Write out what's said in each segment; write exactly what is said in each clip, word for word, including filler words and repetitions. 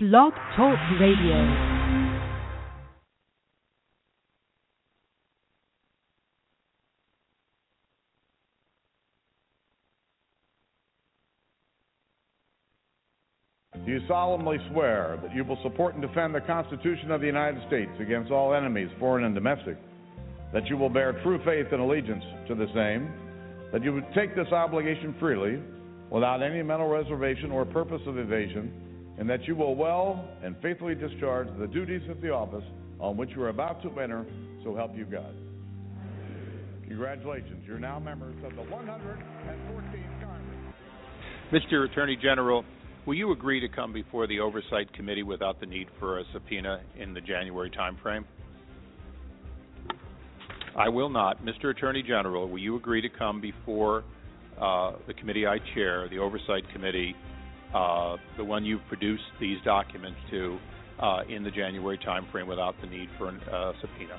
Blog Talk Radio. Do you solemnly swear that you will support and defend the Constitution of the United States against all enemies, foreign and domestic, that you will bear true faith and allegiance to the same, that you would take this obligation freely, without any mental reservation or purpose of evasion, and that you will well and faithfully discharge the duties of the office on which you are about to enter, so help you God. Congratulations. You're now members of the one hundred fourteenth Congress. Mister Attorney General, will you agree to come before the Oversight Committee without the need for a subpoena in the January timeframe? I will not. Mister Attorney General, will you agree to come before uh, the committee I chair, the Oversight Committee, uh, the one you've produced these documents to, uh, in the January timeframe without the need for a uh, subpoena?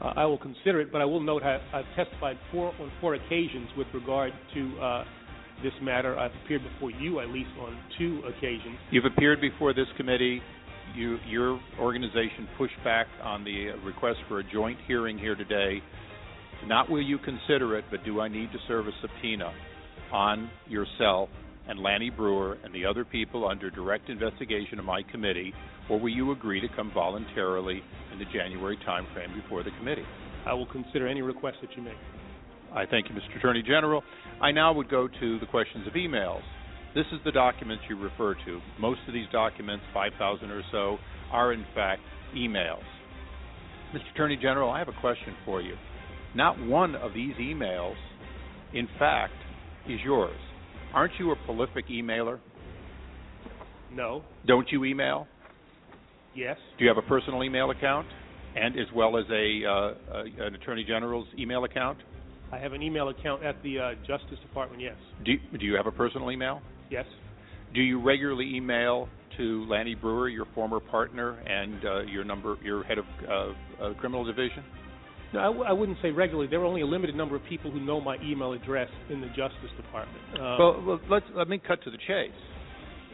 Uh, I will consider it, but I will note I've testified four, on four occasions with regard to uh, this matter. I've appeared before you at least on two occasions. You've appeared before this committee. You, your organization pushed back on the request for a joint hearing here today. Not will you consider it, but do I need to serve a subpoena on yourself and Lanny Brewer and the other people under direct investigation of my committee, or will you agree to come voluntarily in the January timeframe before the committee? I will consider any request that you make. I thank you, Mister Attorney General. I now would go to the questions of emails. This is the documents you refer to. Most of these documents, five thousand or so, are in fact emails. Mister Attorney General, I have a question for you. Not one of these emails, in fact, is yours. Aren't you a prolific emailer? No. Don't you email? Yes. Do you have a personal email account and as well as a, uh, an Attorney General's email account? I have an email account at the uh, Justice Department, yes. Do you, do you have a personal email? Yes. Do you regularly email to Lanny Brewer, your former partner, and uh, your number, your head of uh, uh, criminal division? No, I, w- I wouldn't say regularly. There are only a limited number of people who know my email address in the Justice Department. Um, well, well let's, let me cut to the chase.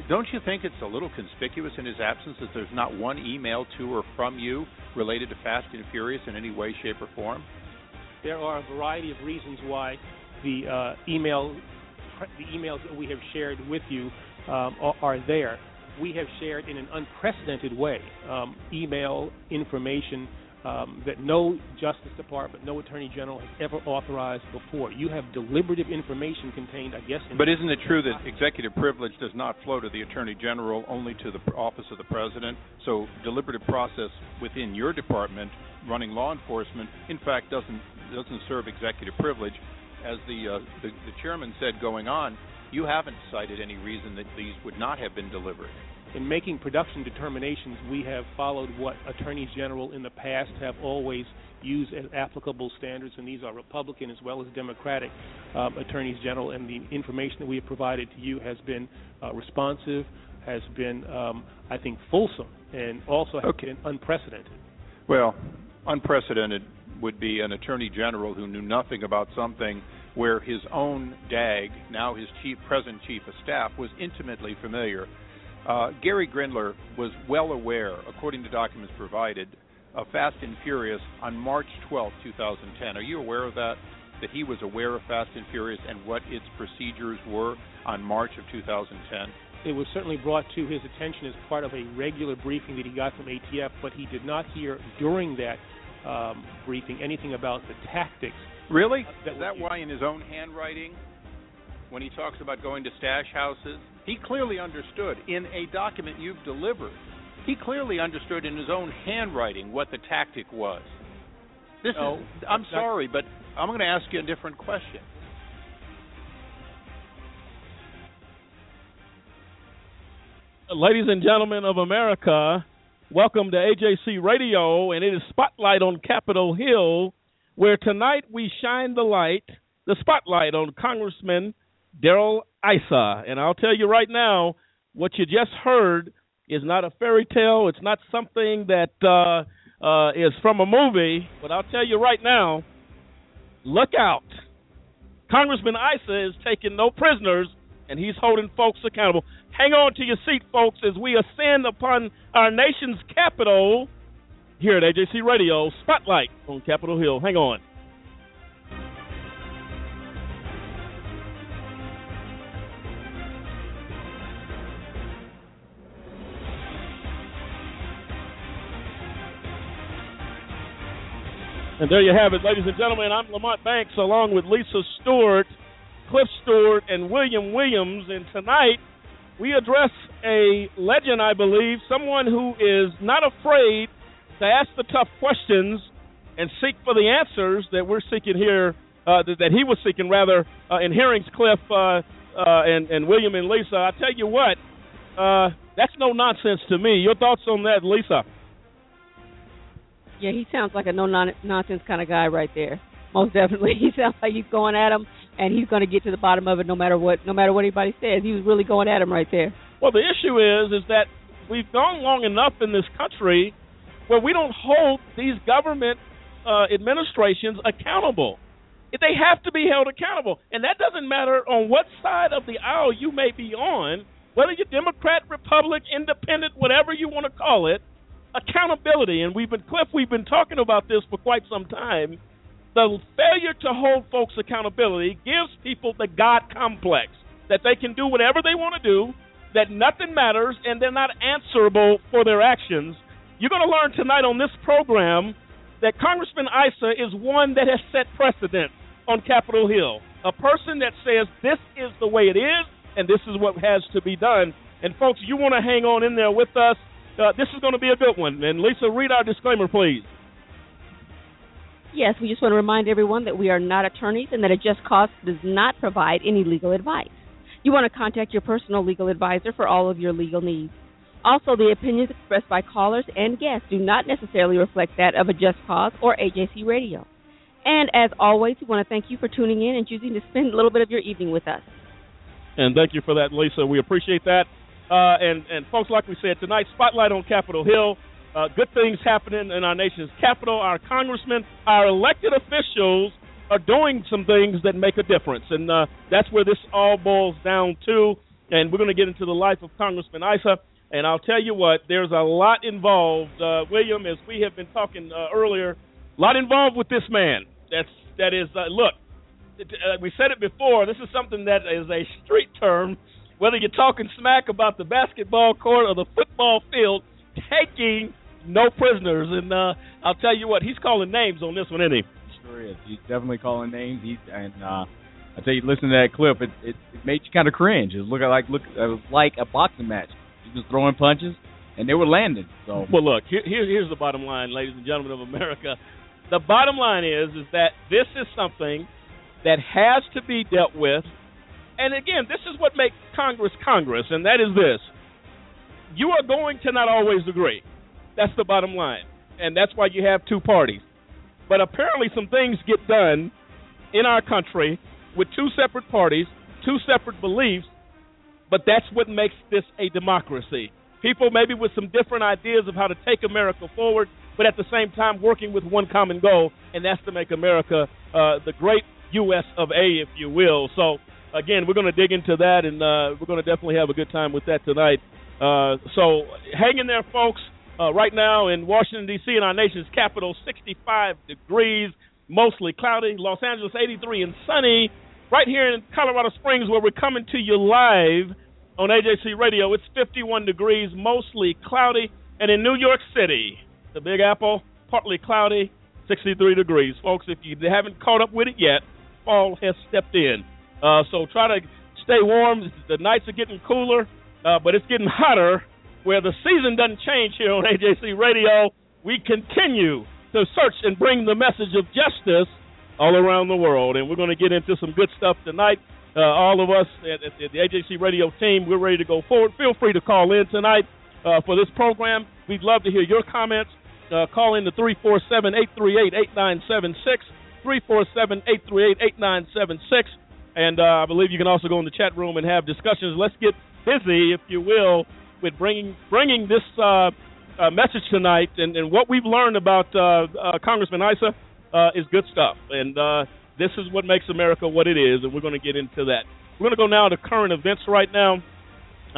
Don't you think it's a little conspicuous in his absence that there's not one email to or from you related to Fast and Furious in any way, shape, or form? There are a variety of reasons why the uh, email, the emails that we have shared with you um, are, are there. We have shared in an unprecedented way um, email information um, that no Justice Department, no Attorney General has ever authorized before. You have deliberative information contained, I guess. In but isn't it true that executive privilege does not flow to the Attorney General, only to the Office of the President? So deliberative process within your department running law enforcement, in fact, doesn't doesn't serve executive privilege. As the, uh, the the chairman said going on, you haven't cited any reason that these would not have been delivered. In making production determinations, we have followed what attorneys general in the past have always used as applicable standards, and these are Republican as well as Democratic um, attorneys general, and the information that we have provided to you has been uh, responsive, has been, um, I think, fulsome, and also has okay. been unprecedented. Well, unprecedented would be an attorney general who knew nothing about something where his own D A G, now his chief, present chief of staff, was intimately familiar. Uh, Gary Grindler was well aware, according to documents provided, of Fast and Furious on March twelfth, two thousand ten. Are you aware of that, that he was aware of Fast and Furious and what its procedures were on March of two thousand ten? It was certainly brought to his attention as part of a regular briefing that he got from A T F, but he did not hear during that um, briefing anything about the tactics. Really? That Is that used. Why in his own handwriting, when he talks about going to stash houses, he clearly understood in a document you've delivered, he clearly understood in his own handwriting what the tactic was. This no, is, I'm sorry, but I'm going to ask you a different question. Ladies and gentlemen of America, welcome to A J C Radio, and it is Spotlight on Capitol Hill, where tonight we shine the light, the spotlight on Congressman Darrell Issa. And I'll tell you right now, what you just heard is not a fairy tale. It's not something that uh, uh, is from a movie. But I'll tell you right now, look out. Congressman Issa is taking no prisoners, and he's holding folks accountable. Hang on to your seat, folks, as we ascend upon our nation's capital here at A J C Radio Spotlight on Capitol Hill. Hang on. And there you have it, ladies and gentlemen. I'm Lamont Banks, along with Lisa Stewart, Cliff Stewart, and William Williams. And tonight, we address a legend, I believe, someone who is not afraid to ask the tough questions and seek for the answers that we're seeking here, uh, that he was seeking, rather, uh, in hearings, Cliff uh, uh, and, and William and Lisa. I tell you what, uh, that's no nonsense to me. Your thoughts on that, Lisa? Yeah, he sounds like a no-nonsense kind of guy right there. Most definitely. He sounds like he's going at him, and he's going to get to the bottom of it no matter what no matter what anybody says. He was really going at him right there. Well, the issue is is that we've gone long enough in this country where we don't hold these government uh, administrations accountable. They have to be held accountable, and that doesn't matter on what side of the aisle you may be on, whether you're Democrat, Republican, Independent, whatever you want to call it. Accountability, and we've been, Cliff, we've been talking about this for quite some time. The failure to hold folks accountability gives people the God complex, that they can do whatever they want to do, that nothing matters, and they're not answerable for their actions. You're going to learn tonight on this program that Congressman Issa is one that has set precedent on Capitol Hill, a person that says this is the way it is, and this is what has to be done. And, folks, you want to hang on in there with us. Uh, this is going to be a good one. And, Lisa, read our disclaimer, please. Yes, we just want to remind everyone that we are not attorneys and that A Just Cause does not provide any legal advice. You want to contact your personal legal advisor for all of your legal needs. Also, the opinions expressed by callers and guests do not necessarily reflect that of A Just Cause or A J C Radio. And, as always, we want to thank you for tuning in and choosing to spend a little bit of your evening with us. And thank you for that, Lisa. We appreciate that. Uh, and, and, folks, like we said, tonight, Spotlight on Capitol Hill. Uh, good things happening in our nation's capital. Our congressmen, our elected officials are doing some things that make a difference. And uh, that's where this all boils down to. And we're going to get into the life of Congressman Issa. And I'll tell you what, there's a lot involved, uh, William, as we have been talking uh, earlier, a lot involved with this man. That's, that is, uh, look, uh, we said it before, this is something that is a street term. Whether you're talking smack about the basketball court or the football field, taking no prisoners. And uh, I'll tell you what, he's calling names on this one, isn't he? He sure is. He's definitely calling names. He's, and uh, I tell you, listen to that clip. It, it, it made you kind of cringe. It looked like look, it was like a boxing match. He was throwing punches, and they were landing. So, well, look, here, here's the bottom line, ladies and gentlemen of America. The bottom line is, is that this is something that has to be dealt with. And, again, this is what makes Congress Congress, and that is this. You are going to not always agree. That's the bottom line, and that's why you have two parties. But apparently some things get done in our country with two separate parties, two separate beliefs, but that's what makes this a democracy. People maybe with some different ideas of how to take America forward, but at the same time working with one common goal, and that's to make America uh, the great U S of A, if you will. So, again, we're going to dig into that, and uh, we're going to definitely have a good time with that tonight. Uh, so hang in there, folks. Uh, right now in Washington, D C, in our nation's capital, sixty-five degrees, mostly cloudy. Los Angeles, eighty-three and sunny. Right here in Colorado Springs, where we're coming to you live on A J C Radio, it's fifty-one degrees, mostly cloudy. And in New York City, the Big Apple, partly cloudy, sixty-three degrees. Folks, if you haven't caught up with it yet, fall has stepped in. Uh, so try to stay warm. The nights are getting cooler, uh, but it's getting hotter, where the season doesn't change here on A J C Radio. We continue to search and bring the message of justice all around the world, and we're going to get into some good stuff tonight. Uh, all of us at, at the A J C Radio team, we're ready to go forward. Feel free to call in tonight uh, for this program. We'd love to hear your comments. Uh, call in to three four seven, eight three eight, eight nine seven six, three four seven, eight three eight, eight nine seven six. And uh, I believe you can also go in the chat room and have discussions. Let's get busy, if you will, with bringing bringing this uh, uh, message tonight. And, and what we've learned about uh, uh, Congressman Issa uh, is good stuff. And uh, this is what makes America what it is, and we're going to get into that. We're going to go now to current events right now.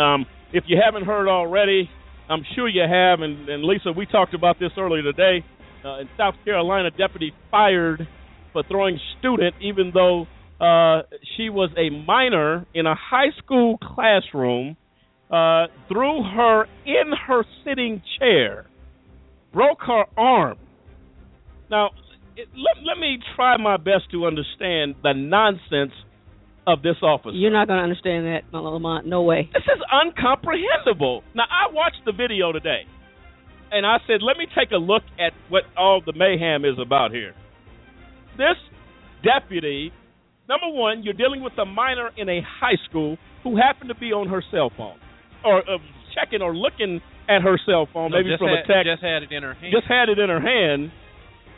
Um, if you haven't heard already, I'm sure you have, and, and Lisa, we talked about this earlier today. Uh, in South Carolina, deputy fired for throwing student, even though uh, she was a minor in a high school classroom, uh, threw her in her sitting chair, broke her arm. Now, it, let, let me try my best to understand the nonsense of this officer. You're not going to understand that, Lamont. No way. This is incomprehensible. Now, I watched the video today, and I said, let me take a look at what all the mayhem is about here. This deputy, number one, you're dealing with a minor in a high school who happened to be on her cell phone or uh, checking or looking at her cell phone, no, maybe from had, a text. Just had it in her hand. Just had it in her hand.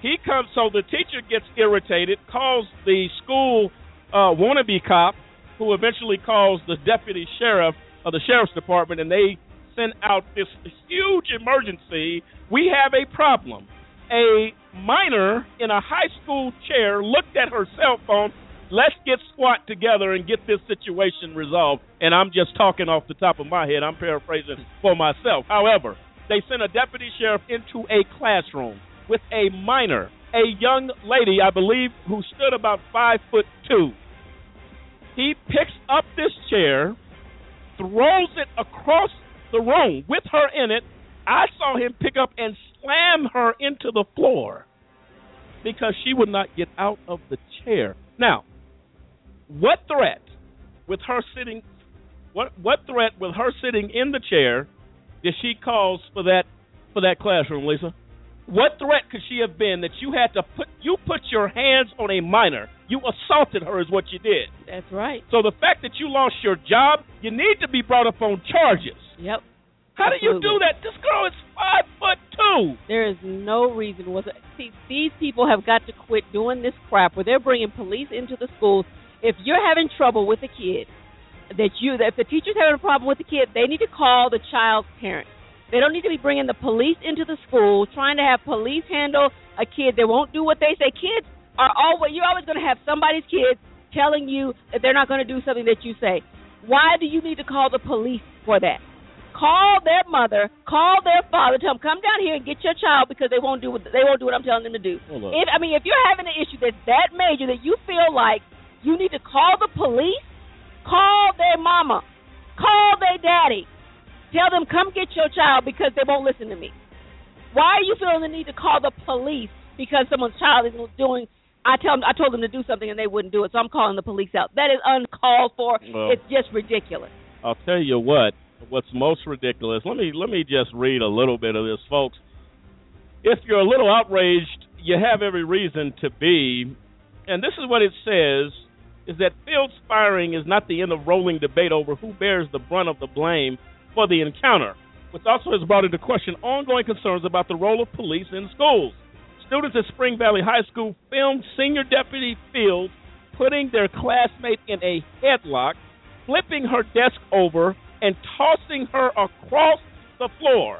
He comes, so the teacher gets irritated, calls the school uh, wannabe cop, who eventually calls the deputy sheriff of the sheriff's department, and they send out this huge emergency. We have a problem. A minor in a high school chair looked at her cell phone. Let's get squat together and get this situation resolved. And I'm just talking off the top of my head. I'm paraphrasing for myself. However, they sent a deputy sheriff into a classroom with a minor, a young lady, I believe, who stood about five foot two. He picks up this chair, throws it across the room with her in it. I saw him pick up and slam her into the floor because she would not get out of the chair. Now, what threat with her sitting what what threat with her sitting in the chair did she cause for that for that classroom, Lisa? What threat could she have been that you had to put you put your hands on a minor? You assaulted her is what you did. That's right. So the fact that you lost your job, you need to be brought up on charges. Yep. How Absolutely. do you do that? This girl is five foot two. There is no reason. See, these people have got to quit doing this crap where they're bringing police into the schools. If you're having trouble with a kid, that you, if the teacher's having a problem with the kid, they need to call the child's parent. They don't need to be bringing the police into the school, trying to have police handle a kid that won't do what they say. Kids are always, you're always going to have somebody's kids telling you that they're not going to do something that you say. Why do you need to call the police for that? Call their mother, call their father, tell them, come down here and get your child because they won't do what, they won't do what I'm telling them to do. Well, if, I mean, if you're having an issue that's that major that you feel like you need to call the police, call their mama, call their daddy. Tell them, come get your child because they won't listen to me. Why are you feeling the need to call the police because someone's child is doing, I tell them, I told them to do something and they wouldn't do it, so I'm calling the police out. That is uncalled for. Well, it's just ridiculous. I'll tell you what, what's most ridiculous, let me, let me just read a little bit of this, folks. If you're a little outraged, you have every reason to be. And this is what it says, is that Fields' firing is not the end of rolling debate over who bears the brunt of the blame for the encounter, which also has brought into question ongoing concerns about the role of police in schools. Students at Spring Valley High School filmed senior deputy Fields putting their classmate in a headlock, flipping her desk over, and tossing her across the floor.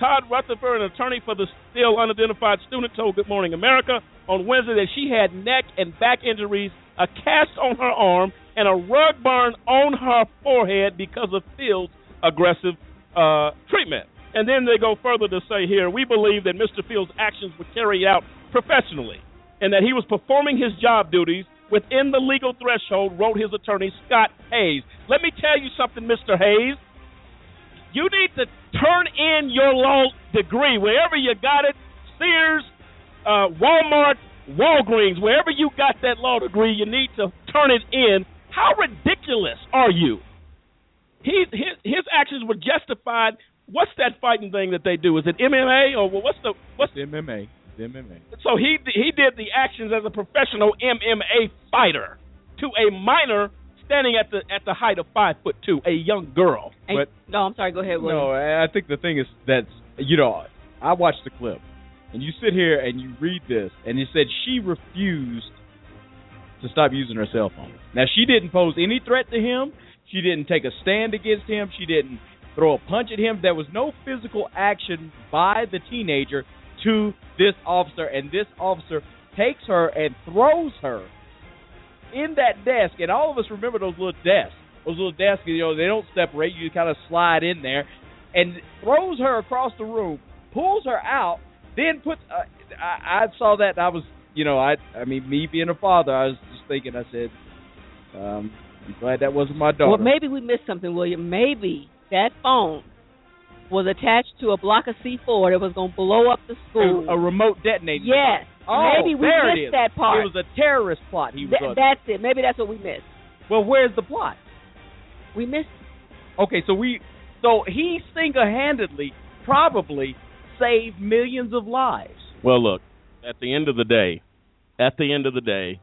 Todd Rutherford, an attorney for the still unidentified student, told Good Morning America on Wednesday that she had neck and back injuries, a cast on her arm, and a rug burn on her forehead because of Fields' aggressive uh, treatment. And then they go further to say here, we believe that Mister Fields' actions were carried out professionally and that he was performing his job duties within the legal threshold, wrote his attorney, Scott Hayes. Let me tell you something, Mister Hayes. You need to turn in your law degree wherever you got it, Sears, uh, Walmart, Walgreens, wherever you got that law degree, you need to turn it in. How ridiculous are you? He, his, his actions were justified. What's that fighting thing that they do? Is it M M A or what's the what's it's M M A? It's M M A. So he he did the actions as a professional M M A fighter to a minor standing at the at the height of five foot two, a young girl. Hey, but, no, I'm sorry. Go ahead, William. No, I think the thing is that you know I watched the clip and you sit here and you read this and it said she refused to stop using her cell phone. Now she didn't pose any threat to him. She didn't take a stand against him. She didn't throw a punch at him. There was no physical action by the teenager to this officer, and this officer takes her and throws her in that desk. And all of us remember those little desks those little desks, you know, they don't separate. You kind of slide in there, and throws her across the room, pulls her out, then puts uh, – I, I saw that, and I was, you know, I I mean, me being a father, I was just thinking, I said, um, I'm glad that wasn't my daughter. Well, maybe we missed something, William. Maybe that phone was attached to a block of C four that was going to blow up the school. A, a remote detonating device. Yes. Oh, maybe we missed that part. It was a terrorist plot he was Th- That's it. Maybe that's what we missed. Well, where's the plot? We missed it. Okay, so we so he single-handedly probably saved millions of lives. Well, look, at the end of the day, at the end of the day,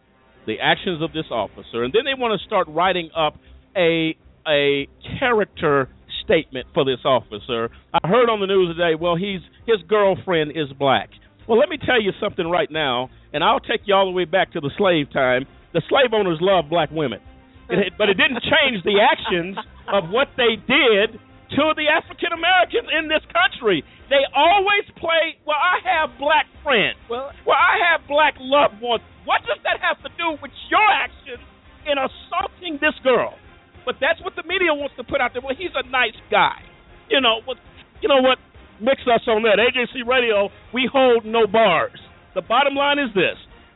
the actions of this officer, and then they want to start writing up a a character statement for this officer. I heard on the news today, well, he's his girlfriend is black. Well, let me tell you something right now, and I'll take you all the way back to the slave time. The slave owners loved black women, it, but it didn't change the actions of what they did to the African Americans in this country. They always play, well, I have black friends, well, well, I have black loved ones. What does that have to do with your actions in assaulting this girl? But that's what the media wants to put out there. Well, he's a nice guy. You know, well, you know what? Mix us on that. A J C Radio, we hold no bars. The bottom line is this.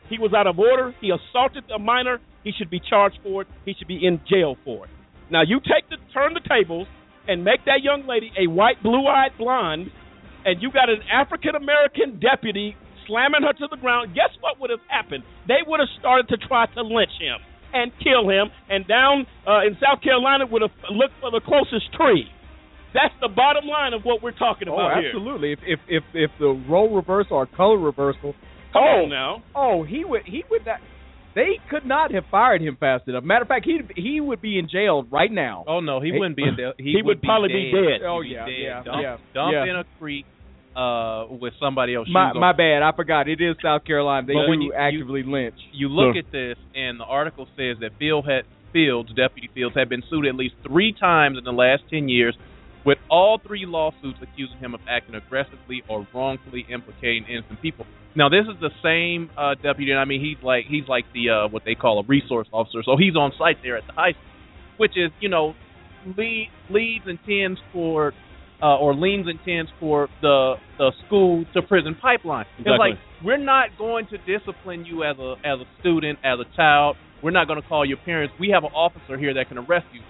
He was out of order. He assaulted a minor. He should be charged for it. He should be in jail for it. Now, you take the turn the tables and make that young lady a white, blue-eyed blonde, and you got an African-American deputy slamming her to the ground. Guess what would have happened? They would have started to try to lynch him and kill him, and down uh, in South Carolina would have looked for the closest tree. That's the bottom line of what we're talking about here. Oh, absolutely. Here. If if if if the role reversal or color reversal, come oh, on now. Oh, he would he would not. They could not have fired him fast enough. Matter of fact, he he would be in jail right now. Oh no, he hey, wouldn't be in jail. He, he would, would be probably dead. be dead. Oh yeah, dead. yeah, dump, yeah, dump yeah. in a creek uh, with somebody else. My, my bad, I forgot. It is South Carolina. They but do when you, actively you, lynch. You look so. at this, and the article says that Bill had Fields, Deputy Fields, had been sued at least three times in the last ten years. With all three lawsuits accusing him of acting aggressively or wrongfully implicating innocent people. Now, this is the same uh, deputy, and I mean, he's like he's like the uh, what they call a resource officer, so he's on site there at the high school, which is you know lead, leads and tends for uh, or leans and tends for the the school to prison pipeline. Exactly. It's like we're not going to discipline you as a as a student, as a child. We're not going to call your parents. We have an officer here that can arrest you.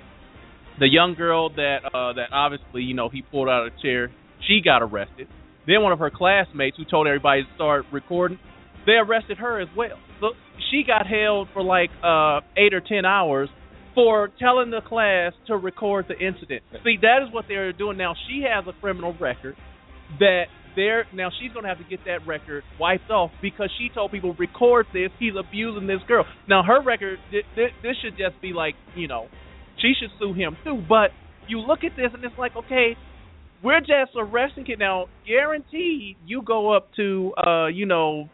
The young girl that uh, that obviously, you know, he pulled out of a chair, she got arrested. Then one of her classmates who told everybody to start recording, they arrested her as well. So she got held for like uh, eight or ten hours for telling the class to record the incident. See, that is what they're doing now. She has a criminal record that they're now she's going to have to get that record wiped off because she told people, record this, he's abusing this girl. Now, her record, th- th- this should just be like, you know, she should sue him, too. But you look at this, and it's like, okay, we're just arresting him. Now, guaranteed, you go up to, uh, you know,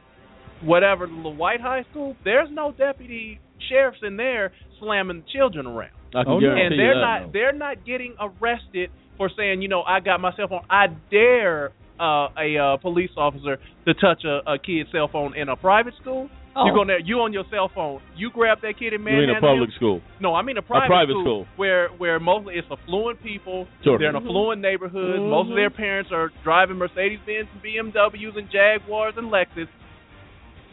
whatever, the White High School, there's no deputy sheriffs in there slamming children around. I can guarantee and they're that, not no. they're not getting arrested for saying, you know, I got my cell phone. I dare uh, a uh, police officer to touch a, a kid's cell phone in a private school. Oh. You go there. You on your cell phone. You grab that kid and man. You mean a public him. school? No, I mean a private, a private school, school where where mostly it's affluent people. Sure. They're in affluent neighborhoods. Mm-hmm. Most of their parents are driving Mercedes Benz and B M Ws and Jaguars and Lexus.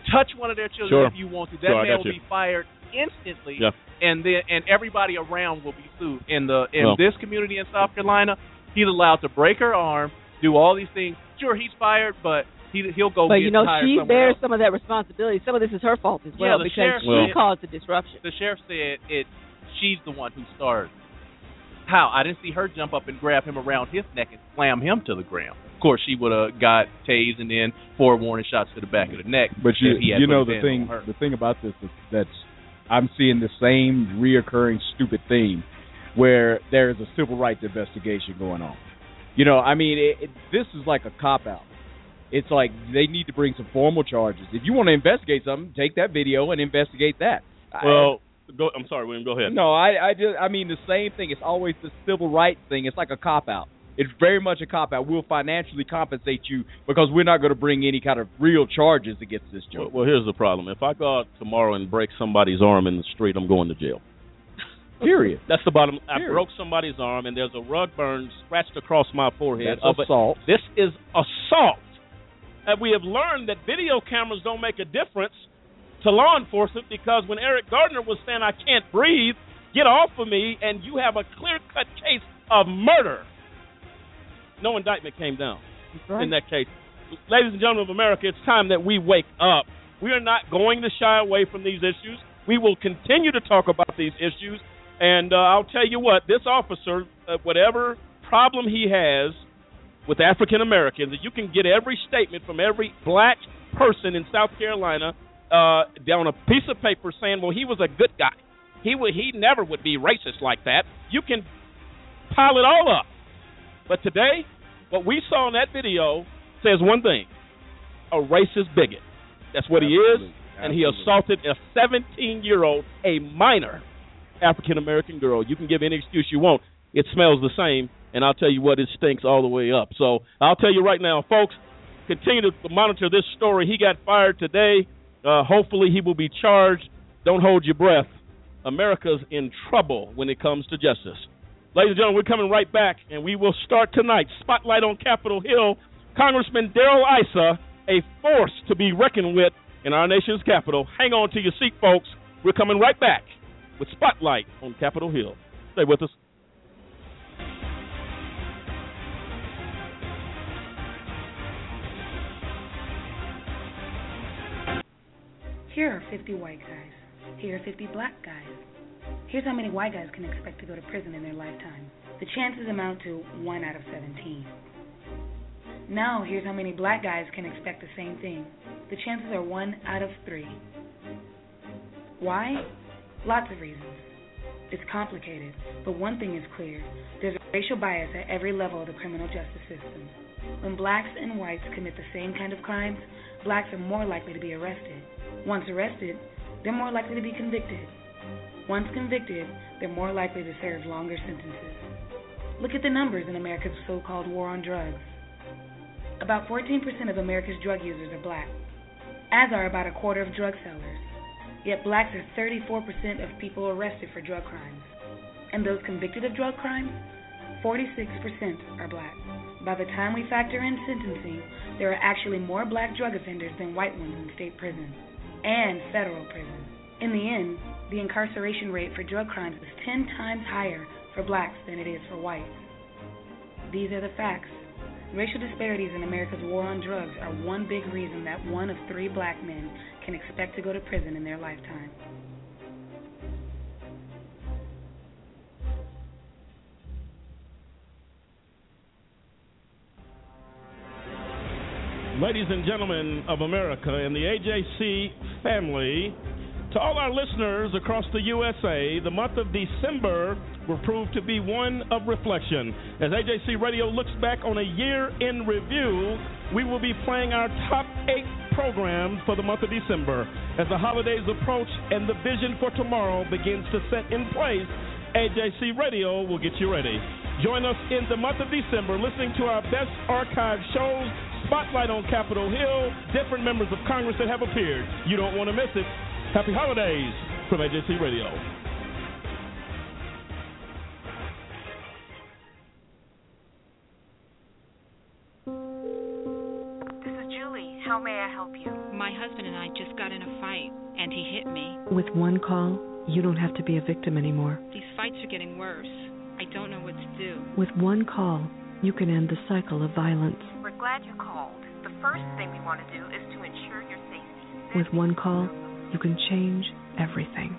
Touch one of their children sure. if you want to. That sure, man will you. be fired instantly, yeah. and then and everybody around will be sued. In the in well. this community in South Carolina, he's allowed to break her arm, do all these things. Sure, he's fired, but. He'll go but, you know, she bears else. some of that responsibility. Some of this is her fault as well yeah, because she well, caused the disruption. The sheriff said it. she's the one who started. How? I didn't see her jump up and grab him around his neck and slam him to the ground. Of course, she would have got tased and then four warning shots to the back of the neck. But you, he had you know, the thing the thing about this is that I'm seeing the same reoccurring stupid theme where there is a civil rights investigation going on. You know, I mean, it, it, this is like a cop-out. It's like they need to bring some formal charges. If you want to investigate something, take that video and investigate that. Well, go, I'm sorry, William, go ahead. No, I I, just, I mean, the same thing. It's always the civil rights thing. It's like a cop-out. It's very much a cop-out. We'll financially compensate you because we're not going to bring any kind of real charges against this joke. Well, well, here's the problem. If I go out tomorrow and break somebody's arm in the street, I'm going to jail. Period. That's the bottom. Period. I broke somebody's arm, and there's a rug burn scratched across my forehead. That's assault. This is assault. And we have learned that video cameras don't make a difference to law enforcement, because when Eric Garner was saying, "I can't breathe, get off of me," and you have a clear-cut case of murder, no indictment came down right. in that case. Ladies and gentlemen of America, it's time that we wake up. We are not going to shy away from these issues. We will continue to talk about these issues. And uh, I'll tell you what, this officer, uh, whatever problem he has with African Americans, you can get every statement from every black person in South Carolina uh, down a piece of paper saying, well, he was a good guy. He would, he never would be racist like that. You can pile it all up. But today, what we saw in that video says one thing: a racist bigot. That's what Absolutely. he is. And Absolutely. he assaulted a seventeen-year-old, a minor African-American girl. You can give any excuse you want. It smells the same, and I'll tell you what, it stinks all the way up. So I'll tell you right now, folks, continue to monitor this story. He got fired today. Uh, hopefully he will be charged. Don't hold your breath. America's in trouble when it comes to justice. Ladies and gentlemen, we're coming right back, and we will start tonight. Spotlight on Capitol Hill. Congressman Darrell Issa, a force to be reckoned with in our nation's capital. Hang on to your seat, folks. We're coming right back with Spotlight on Capitol Hill. Stay with us. Here are fifty white guys. Here are fifty black guys. Here's how many white guys can expect to go to prison in their lifetime. The chances amount to one out of seventeen. Now here's how many black guys can expect the same thing. The chances are one out of three. Why? Lots of reasons. It's complicated, but one thing is clear. There's a racial bias at every level of the criminal justice system. When blacks and whites commit the same kind of crimes, blacks are more likely to be arrested. Once arrested, they're more likely to be convicted. Once convicted, they're more likely to serve longer sentences. Look at the numbers in America's so-called war on drugs. About fourteen percent of America's drug users are black, as are about a quarter of drug sellers. Yet blacks are thirty-four percent of people arrested for drug crimes. And those convicted of drug crimes, forty-six percent are black. By the time we factor in sentencing, there are actually more black drug offenders than white ones in state prison and federal prison. In the end, the incarceration rate for drug crimes is ten times higher for blacks than it is for whites. These are the facts. Racial disparities in America's war on drugs are one big reason that one of three black men can expect to go to prison in their lifetime. Ladies and gentlemen of America and the A J C family, to all our listeners across the U S A, the month of December will prove to be one of reflection. As A J C Radio looks back on a year in review, we will be playing our top eight programs for the month of December. As the holidays approach and the vision for tomorrow begins to set in place, A J C Radio will get you ready. Join us in the month of December listening to our best archive shows, Spotlight on Capitol Hill, different members of Congress that have appeared. You don't want to miss it. Happy holidays from A J C Radio. This is Julie. How may I help you? My husband and I just got in a fight, and he hit me. With one call, you don't have to be a victim anymore. These fights are getting worse. I don't know what to do. With one call, you can end the cycle of violence. We're glad you called. The first thing we want to do is to ensure your safety. With one call, you can change everything.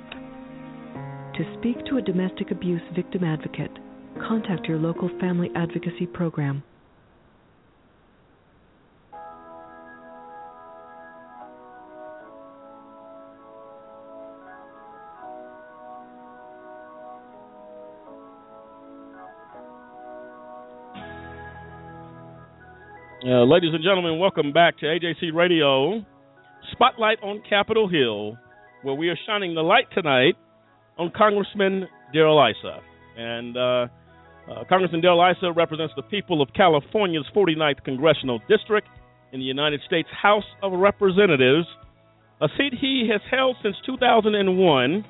To speak to a domestic abuse victim advocate, contact your local family advocacy program. Uh, ladies and gentlemen, welcome back to A J C Radio. Spotlight on Capitol Hill, where we are shining the light tonight on Congressman Darrell Issa. And uh, uh, Congressman Darrell Issa represents the people of California's forty-ninth Congressional District in the United States House of Representatives, a seat he has held since two thousand one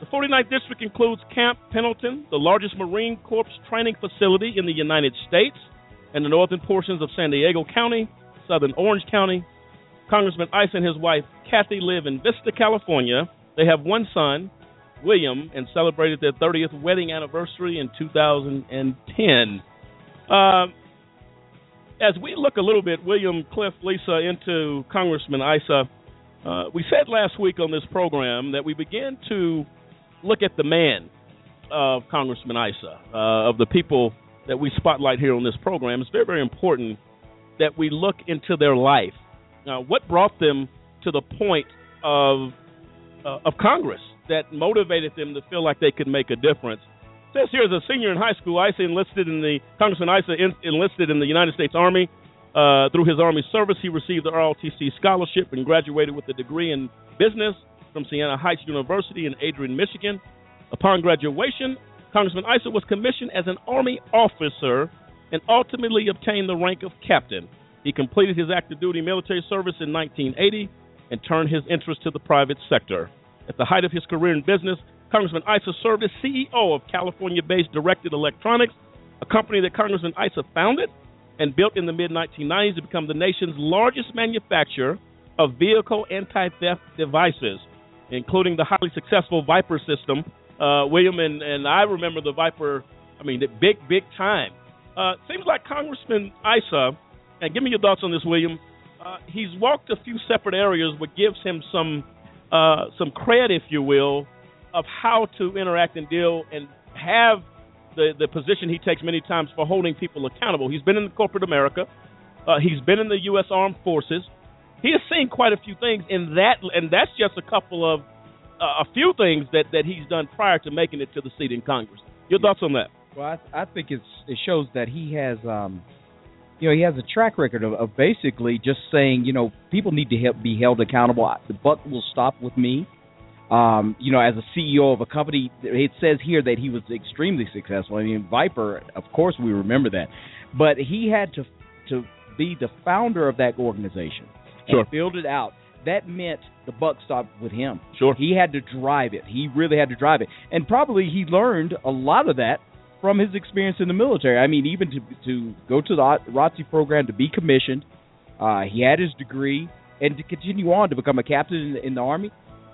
The forty-ninth District includes Camp Pendleton, the largest Marine Corps training facility in the United States, and the northern portions of San Diego County, southern Orange County. Congressman Issa and his wife, Kathy, live in Vista, California. They have one son, William, and celebrated their thirtieth wedding anniversary in two thousand ten. Uh, as we look a little bit, William, Cliff, Lisa, into Congressman Issa, uh, we said last week on this program that we began to look at the man of Congressman Issa, uh, of the people that we spotlight here on this program. It's very, very important that we look into their life. Now, what brought them to the point of uh, of Congress that motivated them to feel like they could make a difference? It says here, as a senior in high school, Issa enlisted in the Congressman Issa in, enlisted in the United States Army. Uh, through his Army service, he received the R O T C scholarship and graduated with a degree in business from Sienna Heights University in Adrian, Michigan. Upon graduation, Congressman Issa was commissioned as an Army officer and ultimately obtained the rank of captain. He completed his active duty military service in nineteen eighty and turned his interest to the private sector. At the height of his career in business, Congressman Issa served as C E O of California-based Directed Electronics, a company that Congressman Issa founded and built in the mid nineteen nineties to become the nation's largest manufacturer of vehicle anti-theft devices, including the highly successful Viper system. Uh, William and, and I remember the Viper, I mean, the big, big time. Uh, seems like Congressman Issa, and give me your thoughts on this, William. Uh, he's walked a few separate areas, which gives him some uh, some cred, if you will, of how to interact and deal and have the, the position he takes many times for holding people accountable. He's been in corporate America. Uh, he's been in the U S. Armed Forces. He has seen quite a few things in that, and that's just a couple of uh, a few things that, that he's done prior to making it to the seat in Congress. Your thoughts on that? Well, I, th- I think it's, it shows that he has... Um You know, he has a track record of, of basically just saying, you know, people need to help be held accountable. The buck will stop with me. Um, you know, as a C E O of a company, it says here that he was extremely successful. I mean, Viper, of course we remember that. But he had to to be the founder of that organization and sure. build it out. That meant the buck stopped with him. Sure. He had to drive it. He really had to drive it. And probably he learned a lot of that from his experience in the military. I mean, even to to go to the R O T C program, to be commissioned, uh, he had his degree, and to continue on to become a captain in, in the Army.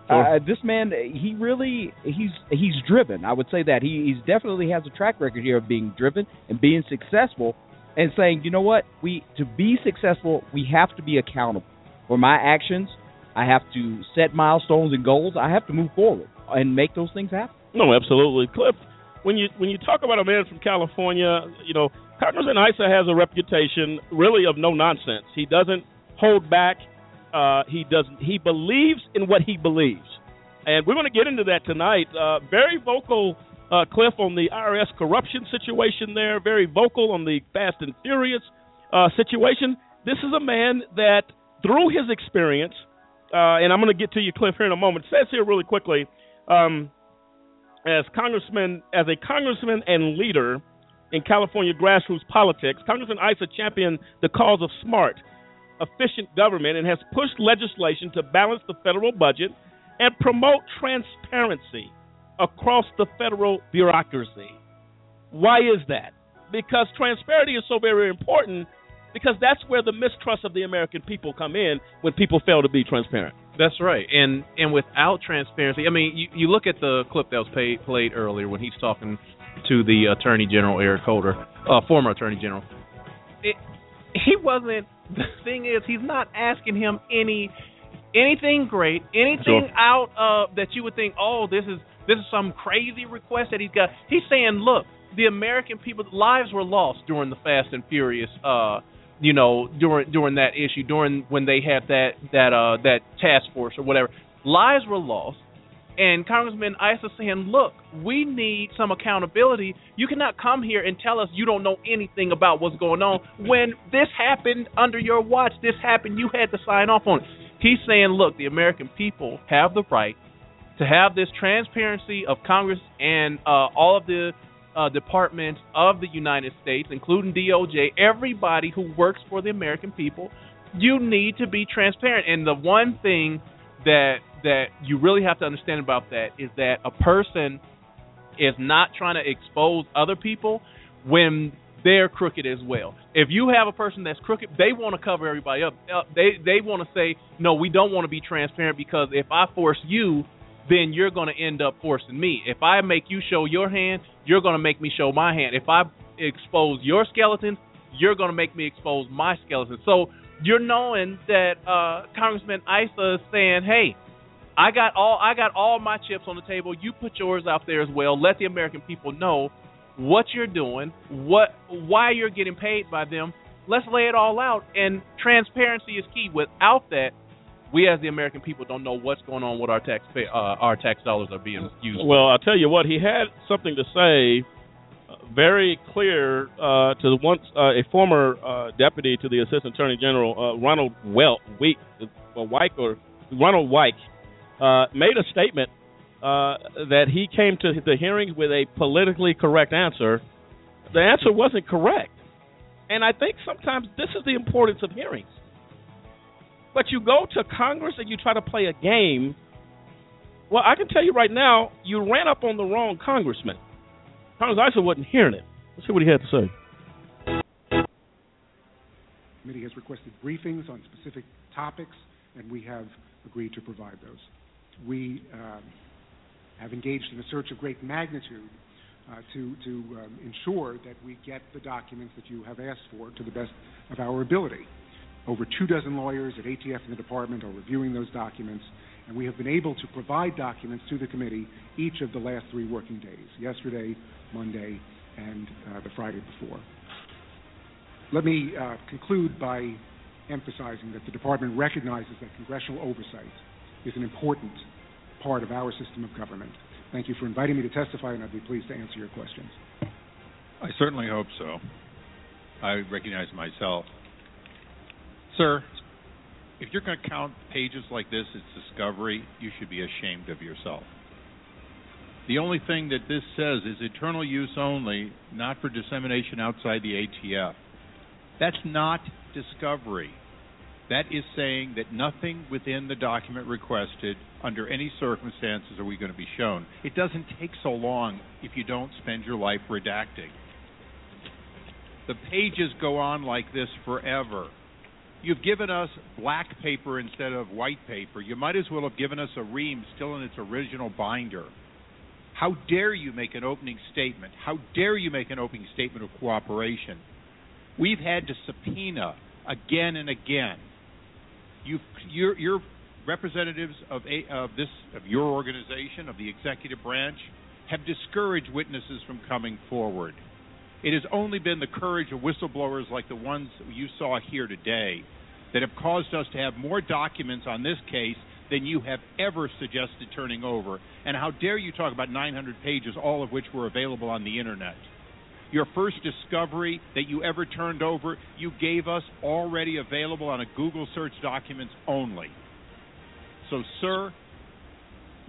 Sure. Uh, this man, he really, he's he's driven. I would say that. He he's definitely has a track record here of being driven and being successful and saying, you know what, we to be successful, we have to be accountable. For my actions, I have to set milestones and goals. I have to move forward and make those things happen. No, absolutely. Cliff, When you when you talk about a man from California, you know, Congressman Issa has a reputation really of no nonsense. He doesn't hold back. Uh, he doesn't. He believes in what he believes, and we're going to get into that tonight. Uh, very vocal, uh, Cliff, on the I R S corruption situation there. Very vocal on the Fast and Furious uh, situation. This is a man that, through his experience, uh, and I'm going to get to you, Cliff, here in a moment. It says here really quickly. Um, As congressman, as a congressman and leader in California grassroots politics, Congressman Issa championed the cause of smart, efficient government and has pushed legislation to balance the federal budget and promote transparency across the federal bureaucracy. Why is that? Because transparency is so very important, because that's where the mistrust of the American people come in when people fail to be transparent. That's right, and and without transparency, I mean, you, you look at the clip that was paid, played earlier when he's talking to the Attorney General Eric Holder, uh, former Attorney General. It, he wasn't. The thing is, he's not asking him any anything great, anything sure. out of that you would think. Oh, this is this is some crazy request that he's got. He's saying, look, the American people's lives were lost during the Fast and Furious. Uh, You know, during during that issue, during when they had that that uh, that task force or whatever, lives were lost. And Congressman Issa saying, "Look, we need some accountability. You cannot come here and tell us you don't know anything about what's going on when this happened under your watch. This happened. You had to sign off on it." He's saying, "Look, the American people have the right to have this transparency of Congress and uh, all of the." Uh, departments of the United States, including D O J, everybody who works for the American people, you need to be transparent. And the one thing that that you really have to understand about that is that a person is not trying to expose other people when they're crooked as well. If you have a person that's crooked, they want to cover everybody up. They they want to say, no, we don't want to be transparent because if I force you, then you're going to end up forcing me. If I make you show your hand, you're going to make me show my hand. If I expose your skeleton, you're going to make me expose my skeleton. So you're knowing that uh, Congressman Issa is saying, hey, I got all I got all my chips on the table. You put yours out there as well. Let the American people know what you're doing, what why you're getting paid by them. Let's lay it all out. And transparency is key. Without that, we as the American people don't know what's going on with our tax pay, uh, our tax dollars are being used. Well, I'll tell you what, he had something to say uh, very clear uh, to once uh, a former uh, deputy to the Assistant Attorney General, uh, Ronald Wel- Week, uh, Weick or Ronald Weick, uh, made a statement uh, that he came to the hearing with a politically correct answer. The answer wasn't correct. And I think sometimes this is the importance of hearings. But you go to Congress and you try to play a game. Well, I can tell you right now, you ran up on the wrong congressman. Congressman Issa wasn't hearing it. Let's see what he had to say. The committee has requested briefings on specific topics, and we have agreed to provide those. We um, have engaged in a search of great magnitude uh, to, to um, ensure that we get the documents that you have asked for to the best of our ability. Over two dozen lawyers at A T F and the department are reviewing those documents, and we have been able to provide documents to the committee each of the last three working days, yesterday, Monday, and uh, the Friday before. Let me uh, conclude by emphasizing that the department recognizes that congressional oversight is an important part of our system of government. Thank you for inviting me to testify, and I'd be pleased to answer your questions. I certainly hope so. I recognize myself. Sir, if you're going to count pages like this as discovery, you should be ashamed of yourself. The only thing that this says is internal use only, not for dissemination outside the A T F. That's not discovery. That is saying that nothing within the document requested under any circumstances are we going to be shown. It doesn't take so long if you don't spend your life redacting. The pages go on like this forever. You've given us black paper instead of white paper. You might as well have given us a ream still in its original binder. How dare you make an opening statement? How dare you make an opening statement of cooperation? We've had to subpoena again and again. You've, you're, you're representatives of, a, of, this, of your organization, of the executive branch, have discouraged witnesses from coming forward. It has only been the courage of whistleblowers like the ones you saw here today that have caused us to have more documents on this case than you have ever suggested turning over. And how dare you talk about nine hundred pages, all of which were available on the Internet. Your first discovery that you ever turned over, you gave us already available on a Google search documents only. So, sir,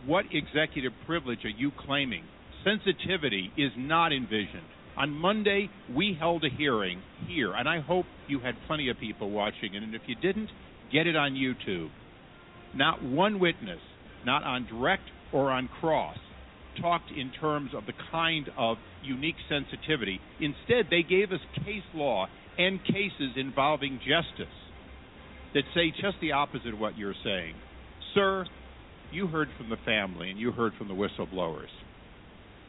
what executive privilege are you claiming? Sensitivity is not envisioned. On Monday, we held a hearing here, and I hope you had plenty of people watching it. And if you didn't, get it on YouTube. Not one witness, not on direct or on cross, talked in terms of the kind of unique sensitivity. Instead, they gave us case law and cases involving justice that say just the opposite of what you're saying. Sir, you heard from the family and you heard from the whistleblowers.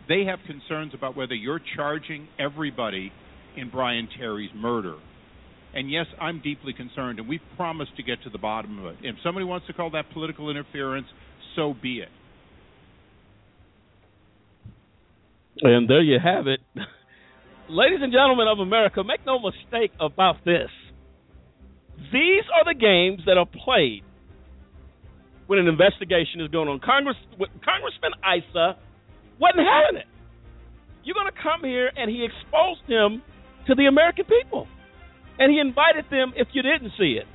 They have concerns about whether you're charging everybody in Brian Terry's murder. And yes, I'm deeply concerned, and we promised to get to the bottom of it. If somebody wants to call that political interference, so be it. And there you have it. Ladies and gentlemen of America, make no mistake about this. These are the games that are played when an investigation is going on. Congress, Congressman Issa wasn't having it. You're going to come here, and he exposed them to the American people. And he invited them, if you didn't see it,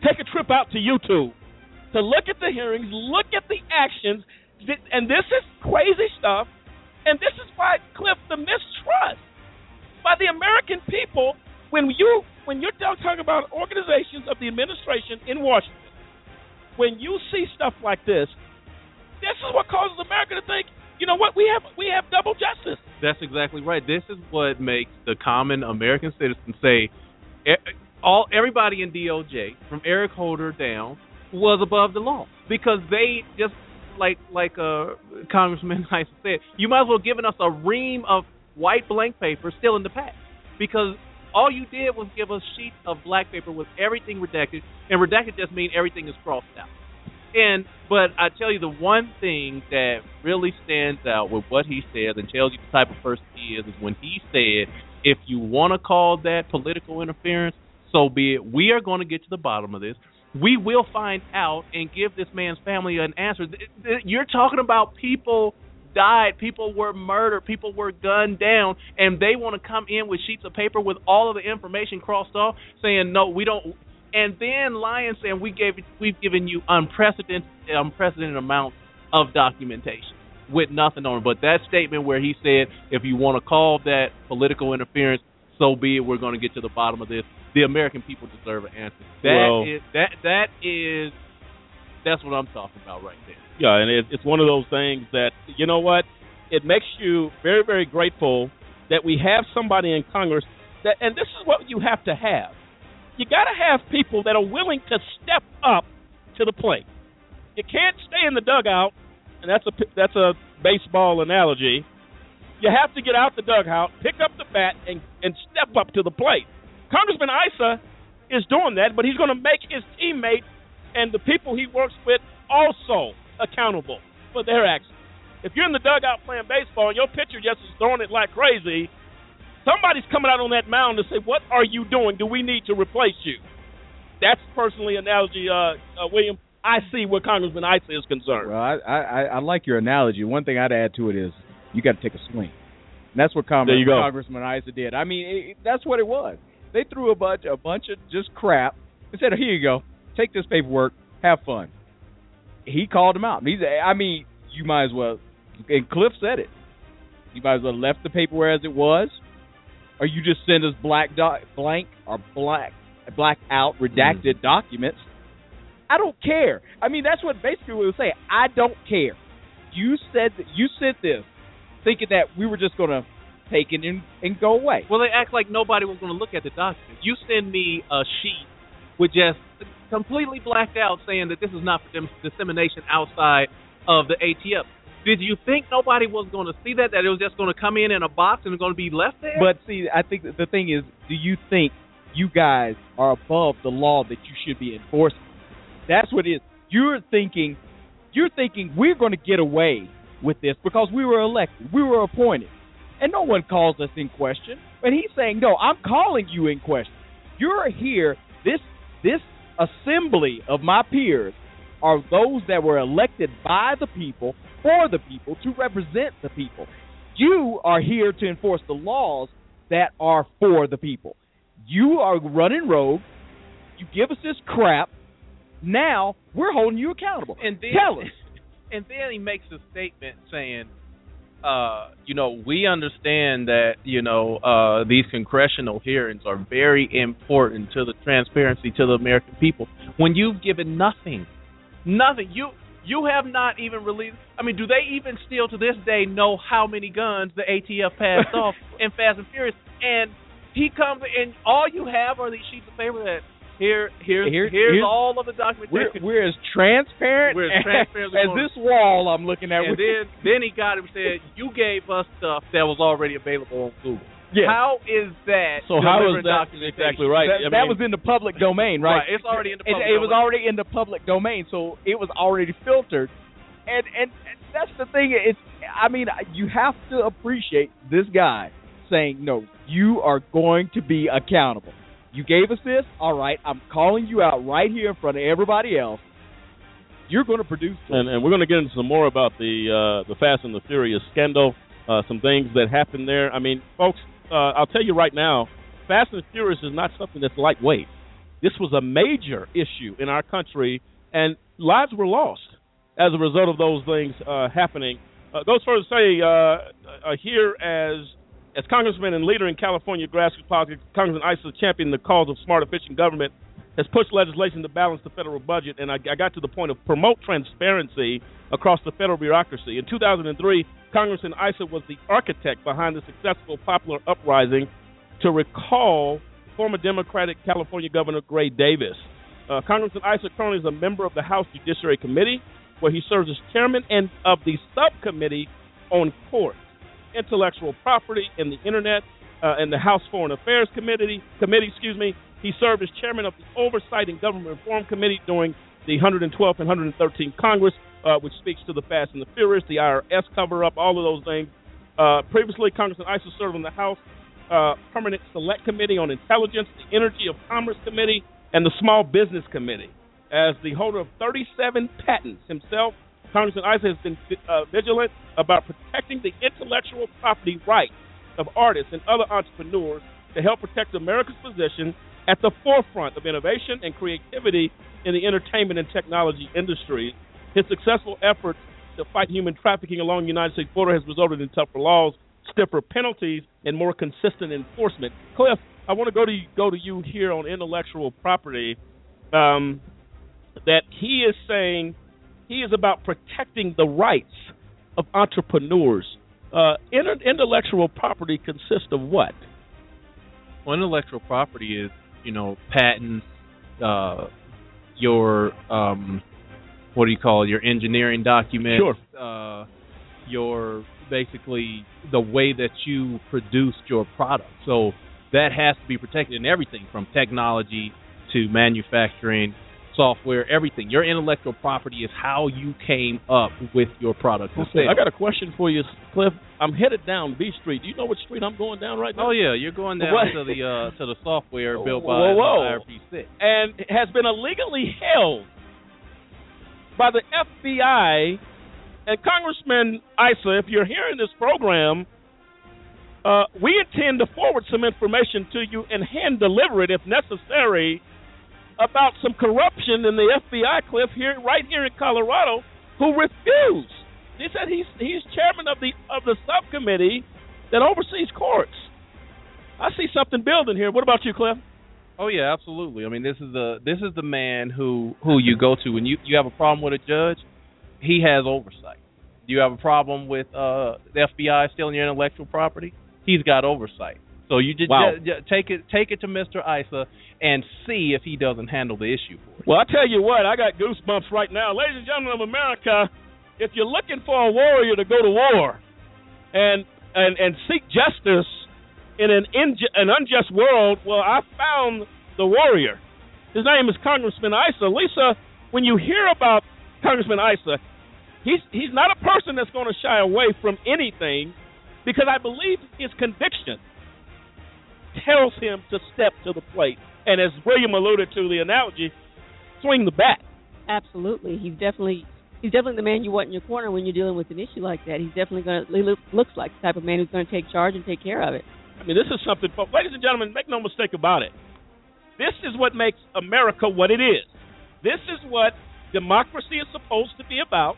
take a trip out to YouTube to look at the hearings, look at the actions. And this is crazy stuff. And this is why, Cliff, the mistrust by the American people, when, you, when you're talking about organizations of the administration in Washington when you see stuff like this, this is what causes America to think, you know what, we have we have double justice. That's exactly right. This is what makes the common American citizen say, all everybody in D O J, from Eric Holder down, was above the law. Because they just, like like uh, Congressman Heiss said, you might as well have given us a ream of white blank paper still in the past. Because all you did was give us sheets of black paper with everything redacted, and redacted just means everything is crossed out. And but I tell you, the one thing that really stands out with what he says and tells you the type of person he is is when he said, if you want to call that political interference, so be it. We are going to get to the bottom of this. We will find out and give this man's family an answer. You're talking about people died, people were murdered, people were gunned down, and they want to come in with sheets of paper with all of the information crossed off saying, no, we don't. And then Lyons saying we gave we've given you unprecedented unprecedented amounts of documentation with nothing on it. But that statement where he said, if you want to call that political interference, so be it. We're going to get to the bottom of this. The American people deserve an answer. That well, is that that is that's what I'm talking about right there. Yeah, and it, it's one of those things that, you know what, it makes you very very grateful that we have somebody in Congress that, and this is what you have to have. You got to have people that are willing to step up to the plate. You can't stay in the dugout, and that's a that's a baseball analogy. You have to get out the dugout, pick up the bat, and, and step up to the plate. Congressman Issa is doing that, but he's going to make his teammate and the people he works with also accountable for their actions. If you're in the dugout playing baseball and your pitcher just is throwing it like crazy, somebody's coming out on that mound to say, what are you doing? Do we need to replace you? That's personally an analogy, uh, uh, William. I see where Congressman Issa is concerned. Well, I, I, I like your analogy. One thing I'd add to it is you got to take a swing. And that's what Congress, Congressman Issa did. I mean, it, that's what it was. They threw a bunch, a bunch of just crap and said, here you go. Take this paperwork. Have fun. He called them out. He's, I mean, you might as well. And Cliff said it. You might as well left the paperwork as it was. Or you just send us black doc, blank or black black out redacted mm. documents. I don't care. I mean, that's what basically we would say. I don't care. You said that, you sent this thinking that we were just going to take it and, and go away. Well, they act like nobody was going to look at the document. You send me a sheet with just completely blacked out saying that this is not for dissemination outside of the A T F. Did you think nobody was going to see that, that it was just going to come in in a box and going to be left there? But, see, I think the thing is, do you think you guys are above the law that you should be enforcing? That's what it is. You're thinking, you're thinking we're going to get away with this because we were elected, we were appointed, and no one calls us in question. But he's saying, no, I'm calling you in question. You're here. This, this assembly of my peers are those that were elected by the people, for the people, to represent the people. You are here to enforce the laws that are for the people. You are running rogue. You give us this crap. Now we're holding you accountable. And then, tell us. And then he makes a statement saying, uh, you know, we understand that, you know, uh, these congressional hearings are very important to the transparency to the American people. When you've given nothing, nothing, you... You have not even released... I mean, do they even still to this day know how many guns the A T F passed off in Fast and Furious? And he comes and all you have are these sheets of paper that here, here's, here, here's, here's all of the documentation. We're, we're as transparent we're as, transparent as, as this wall I'm looking at. And with then, then he got him and said, you gave us stuff that was already available on Google. Yes. How is that? So how is that exactly right? That, I mean, that was in the public domain, right? Right, it's already in the public it, domain. It was already in the public domain, so it was already filtered. And, and and that's the thing. It's I mean, you have to appreciate this guy saying, no, you are going to be accountable. You gave us this. All right, I'm calling you out right here in front of everybody else. You're going to produce this. And, and we're going to get into some more about the, uh, the Fast and the Furious scandal, uh, some things that happened there. I mean, folks, Uh, I'll tell you right now, Fast and Furious is not something that's lightweight. This was a major issue in our country, and lives were lost as a result of those things uh, happening. Uh, goes further to say, uh, uh, here as as congressman and leader in California grassroots politics, Congressman Issa championed the cause of smart, efficient government has pushed legislation to balance the federal budget, and I, I got to the point of promote transparency across the federal bureaucracy. In two thousand three, Congressman Issa was the architect behind the successful popular uprising to recall former Democratic California Governor Gray Davis. Uh, Congressman Issa currently is a member of the House Judiciary Committee, where he serves as chairman and of the subcommittee on courts, intellectual property, and the Internet, uh, and the House Foreign Affairs Committee. Committee, excuse me. He served as chairman of the Oversight and Government Reform Committee during the one hundred twelfth and one hundred thirteenth Congress, uh, which speaks to the Fast and the Furious, the I R S cover-up, all of those things. Uh, previously, Congressman Issa served on the House uh, Permanent Select Committee on Intelligence, the Energy of Commerce Committee, and the Small Business Committee. As the holder of thirty-seven patents himself, Congressman Issa has been uh, vigilant about protecting the intellectual property rights of artists and other entrepreneurs to help protect America's position at the forefront of innovation and creativity in the entertainment and technology industries. His successful efforts to fight human trafficking along the United States border has resulted in tougher laws, stiffer penalties, and more consistent enforcement. Cliff, I want to go to go to you here on intellectual property. Um, that he is saying he is about protecting the rights of entrepreneurs. Uh, inter- intellectual property consists of what? Well, intellectual property is, you know, patents, uh, your, um, what do you call it, your engineering documents, sure. uh, your, basically, the way that you produced your product. So that has to be protected in everything from technology to manufacturing, software, everything. Your intellectual property is how you came up with your product. Okay, I got a question for you, Cliff. I'm headed down B Street. Do you know which street I'm going down right now? Oh yeah, you're going down what? to the uh, to the software built by I R P six, and has been illegally held by the F B I. And Congressman Issa, if you're hearing this program, uh, we intend to forward some information to you and hand deliver it if necessary, about some corruption in the F B I, Cliff, here, right here in Colorado, who refused. They said he's he's chairman of the of the subcommittee that oversees courts. I see something building here. What about you, Cliff? Oh yeah, absolutely. I mean, this is the this is the man who, who you go to when you, you have a problem with a judge. He has oversight. You have a problem with uh, the F B I stealing your intellectual property? He's got oversight. So you just wow. j- j- take it take it to Mister Issa and see if he doesn't handle the issue for you. Well, I tell you what, I got goosebumps right now. Ladies and gentlemen of America, if you're looking for a warrior to go to war and and, and seek justice in an inju- an unjust world, well, I found the warrior. His name is Congressman Issa. Lisa, when you hear about Congressman Issa, he's he's not a person that's going to shy away from anything, because I believe his conviction tells him to step to the plate. And as William alluded to, the analogy, swing the bat. Absolutely. He's definitely he's definitely the man you want in your corner when you're dealing with an issue like that. He's definitely going to, he looks like the type of man who's going to take charge and take care of it. I mean, this is something, folks. Ladies and gentlemen, make no mistake about it. This is what makes America what it is. This is what democracy is supposed to be about.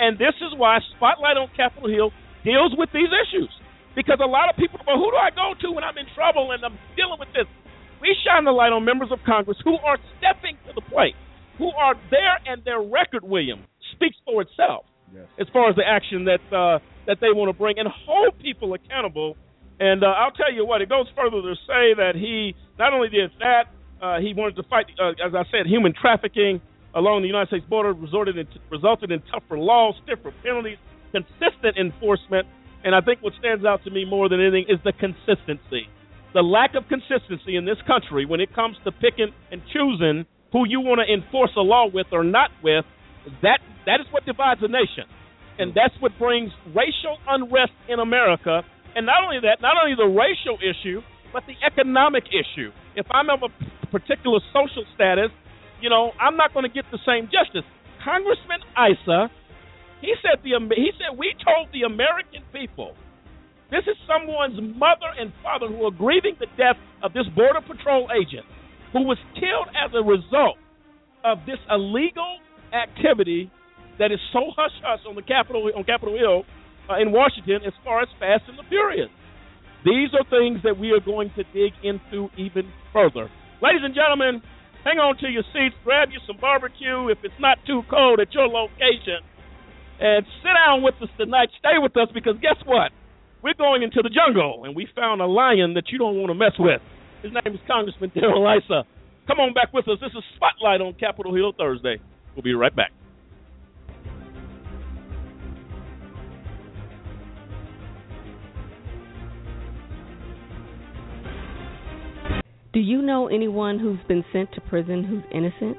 And this is why Spotlight on Capitol Hill deals with these issues. Because a lot of people, well, who do I go to when I'm in trouble and I'm dealing with this? We shine the light on members of Congress who are stepping to the plate, who are there, and their record, William, speaks for itself. Yes. As far as the action that uh, that they want to bring and hold people accountable. And uh, I'll tell you what, it goes further to say that he not only did that, uh, he wanted to fight, uh, as I said, human trafficking along the United States border, resulted in, resulted in tougher laws, stiffer penalties, consistent enforcement. And I think what stands out to me more than anything is the consistency. The lack of consistency in this country when it comes to picking and choosing who you want to enforce a law with or not with, that that is what divides a nation. And that's what brings racial unrest in America. And not only that, not only the racial issue, but the economic issue. If I'm of a particular social status, you know, I'm not going to get the same justice. Congressman Issa, He said the he said we told the American people, this is someone's mother and father who are grieving the death of this Border Patrol agent who was killed as a result of this illegal activity that is so hush-hush on the Capitol on Capitol Hill uh, in Washington as far as Fast and the Furious. These are things that we are going to dig into even further. Ladies and gentlemen, Hang on to your seats, grab you some barbecue if it's not too cold at your location, and sit down with us tonight. Stay with us, because guess what? We're going into the jungle, and we found a lion that you don't want to mess with. His name is Congressman Darrell Issa. Come on back with us. This is Spotlight on Capitol Hill Thursday. We'll be right back. Do you know anyone who's been sent to prison who's innocent?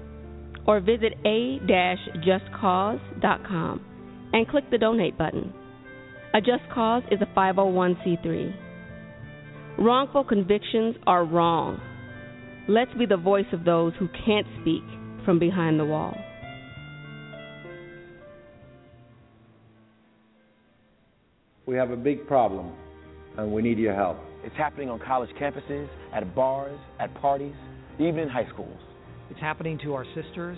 Or visit a dash just cause dot com and click the donate button. A Just Cause is a five oh one c three. Wrongful convictions are wrong. Let's be the voice of those who can't speak from behind the wall. We have a big problem, and we need your help. It's happening on college campuses, at bars, at parties, even in high schools. It's happening to our sisters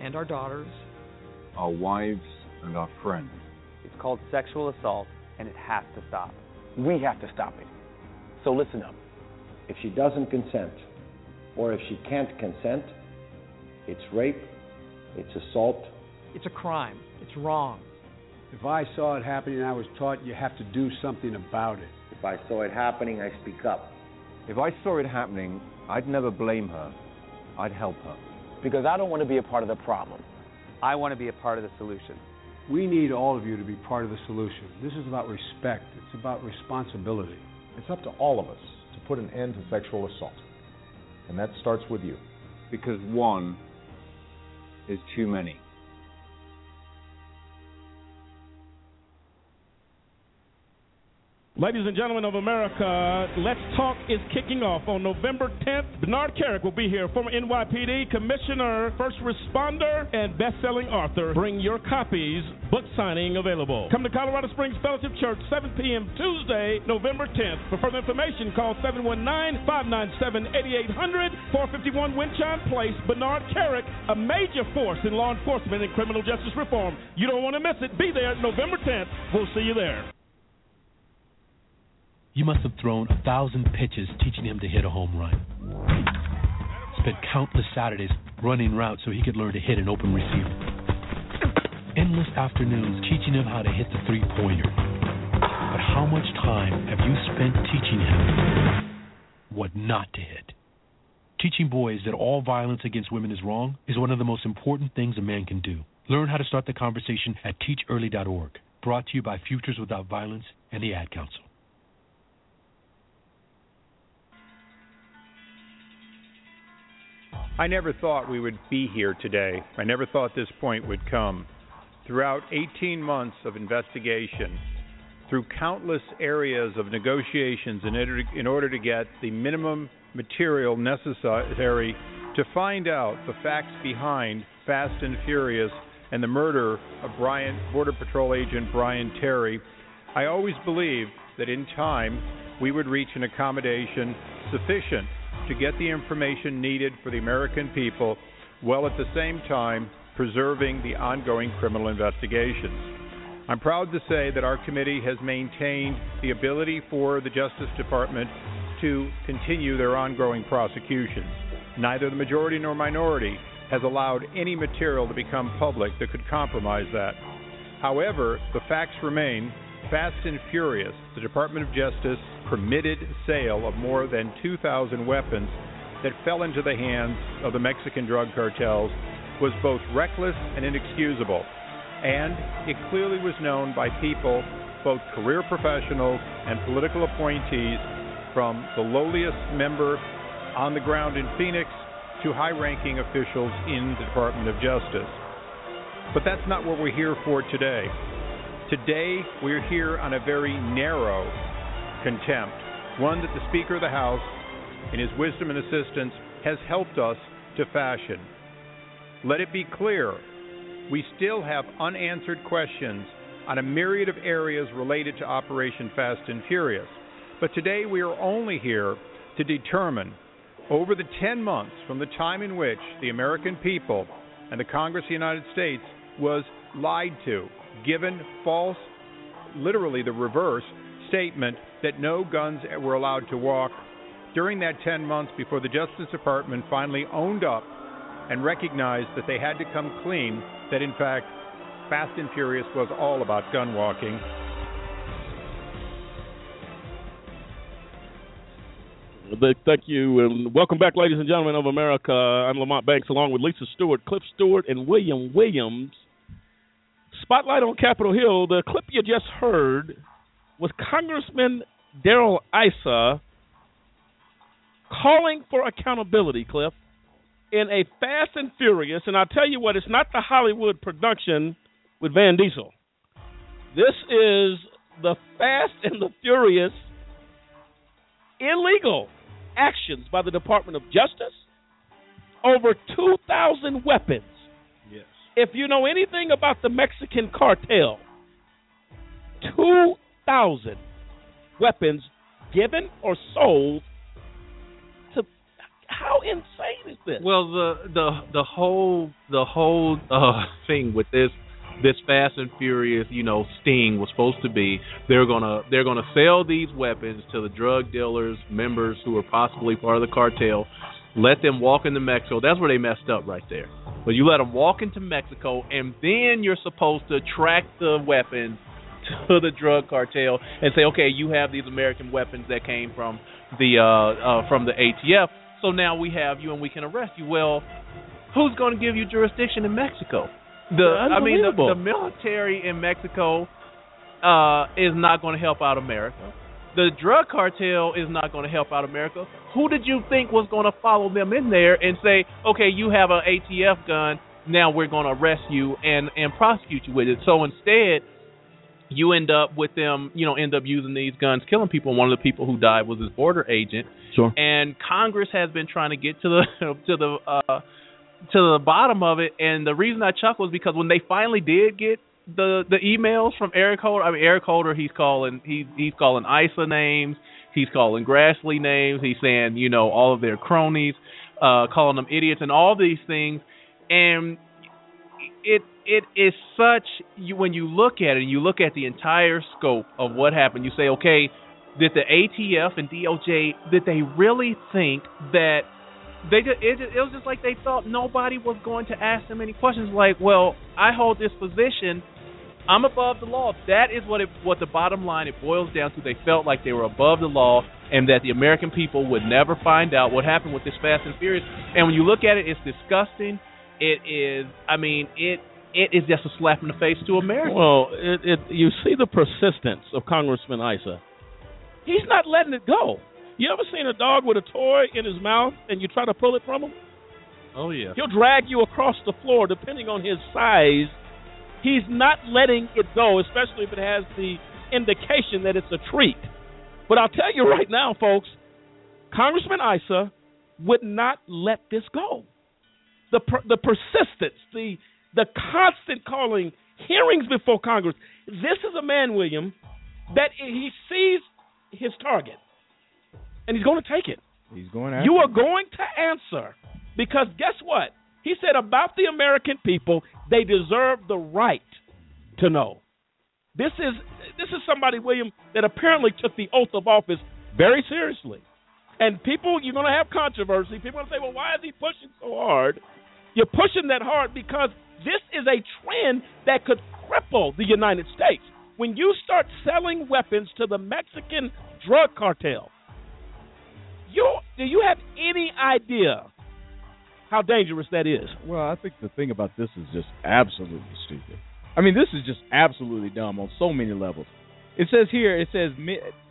and our daughters, our wives and our friends. It's called sexual assault, and it has to stop. We have to stop it. So listen up. If she doesn't consent, or if she can't consent, it's rape, it's assault. It's a crime. It's wrong. If I saw it happening, I was taught you have to do something about it. If I saw it happening, I speak up. If I saw it happening, I'd never blame her. I'd help her. Because I don't want to be a part of the problem. I want to be a part of the solution. We need all of you to be part of the solution. This is about respect. It's about responsibility. It's up to all of us to put an end to sexual assault. And that starts with you. Because one is too many. Ladies and gentlemen of America, Let's Talk is kicking off on November tenth. Bernard Kerik will be here, former N Y P D commissioner, first responder, and best-selling author. Bring your copies, book signing available. Come to Colorado Springs Fellowship Church, seven p.m. Tuesday, November tenth. For further information, call seven one nine, five nine seven, eight eight zero zero, four fifty-one Winchon Place. Bernard Kerik, a major force in law enforcement and criminal justice reform. You don't want to miss it. Be there November tenth. We'll see you there. You must have thrown a thousand pitches teaching him to hit a home run. Spent countless Saturdays running routes so he could learn to hit an open receiver. Endless afternoons teaching him how to hit the three-pointer. But how much time have you spent teaching him what not to hit? Teaching boys that all violence against women is wrong is one of the most important things a man can do. Learn how to start the conversation at teach early dot org. Brought to you by Futures Without Violence and the Ad Council. I never thought we would be here today. I never thought this point would come. Throughout eighteen months of investigation, through countless areas of negotiations in order to, in order to get the minimum material necessary to find out the facts behind Fast and Furious and the murder of Brian, Border Patrol agent Brian Terry, I always believed that in time we would reach an accommodation sufficient to get the information needed for the American people, while at the same time preserving the ongoing criminal investigations. I'm proud to say that our committee has maintained the ability for the Justice Department to continue their ongoing prosecutions. Neither the majority nor minority has allowed any material to become public that could compromise that. However, the facts remain. Fast and Furious, the Department of Justice permitted sale of more than two thousand weapons that fell into the hands of the Mexican drug cartels was both reckless and inexcusable, and it clearly was known by people, both career professionals and political appointees, from the lowliest member on the ground in Phoenix to high-ranking officials in the Department of Justice. But that's not what we're here for today. Today, we're here on a very narrow contempt, one that the Speaker of the House, in his wisdom and assistance, has helped us to fashion. Let it be clear, we still have unanswered questions on a myriad of areas related to Operation Fast and Furious. But today we are only here to determine, over the ten months from the time in which the American people and the Congress of the United States was lied to, given false, literally the reverse, statement that no guns were allowed to walk, during that ten months before the Justice Department finally owned up and recognized that they had to come clean, that in fact, Fast and Furious was all about gun walking. Thank you, and welcome back, ladies and gentlemen of America. I'm Lamont Banks, along with Lisa Stewart, Cliff Stewart, and William Williams. Spotlight on Capitol Hill. The clip you just heard was Congressman Darrell Issa calling for accountability, Cliff, in a Fast and Furious, and I'll tell you what, it's not the Hollywood production with Van Diesel. This is the Fast and the Furious illegal actions by the Department of Justice, over two thousand weapons. Yes. If you know anything about the Mexican cartel, two thousand weapons given or sold to. How insane is this? Well, the the the whole the whole uh, thing with this this Fast and Furious, you know, sting was supposed to be they're gonna they're gonna sell these weapons to the drug dealers, members who are possibly part of the cartel. Let them walk into Mexico. That's where they messed up right there. But you let them walk into Mexico, and then you're supposed to track the weapons to the drug cartel and say, okay, you have these American weapons that came from the uh, uh, from the A T F. So now we have you, and we can arrest you. Well, who's going to give you jurisdiction in Mexico? The I mean, the, the military in Mexico uh, is not going to help out America. The drug cartel is not going to help out America. Who did you think was going to follow them in there and say, okay, you have an A T F gun, now we're going to arrest you and, and prosecute you with it? So instead, you end up with them, you know, end up using these guns, killing people. One of the people who died was this border agent. Sure. And Congress has been trying to get to the to the uh, to the bottom of it. And the reason I chuckled was because when they finally did get the, the emails from Eric Holder, I mean Eric Holder, he's calling he he's calling Issa names, he's calling Grassley names, he's saying, you know, all of their cronies, uh, calling them idiots and all these things, and it. It is such, you, when you look at it and you look at the entire scope of what happened, you say, okay, did the A T F and D O J, did they really think that, they just, it, it was just like they thought nobody was going to ask them any questions. Like, well, I hold this position, I'm above the law. That is what it, what the bottom line, it boils down to. They felt like they were above the law and that the American people would never find out what happened with this Fast and Furious. And when you look at it, it's disgusting. It is, I mean, it It is just a slap in the face to America. Well, it, it, you see the persistence of Congressman Issa. He's not letting it go. You ever seen a dog with a toy in his mouth and you try to pull it from him? Oh, yeah. He'll drag you across the floor depending on his size. He's not letting it go, especially if it has the indication that it's a treat. But I'll tell you right now, folks, Congressman Issa would not let this go. The, per, the persistence, the... The constant calling, hearings before Congress. This is a man, William, that he sees his target, and he's going to take it. He's going to answer. You are going to answer, because guess what? He said about the American people, they deserve the right to know. This is this is somebody, William, that apparently took the oath of office very seriously. And people, you're going to have controversy. People are going to say, well, why is he pushing so hard? You're pushing that hard because this is a trend that could cripple the United States. When you start selling weapons to the Mexican drug cartel, you do you have any idea how dangerous that is? Well, I think the thing about this is just absolutely stupid. I mean, this is just absolutely dumb on so many levels. It says here, it says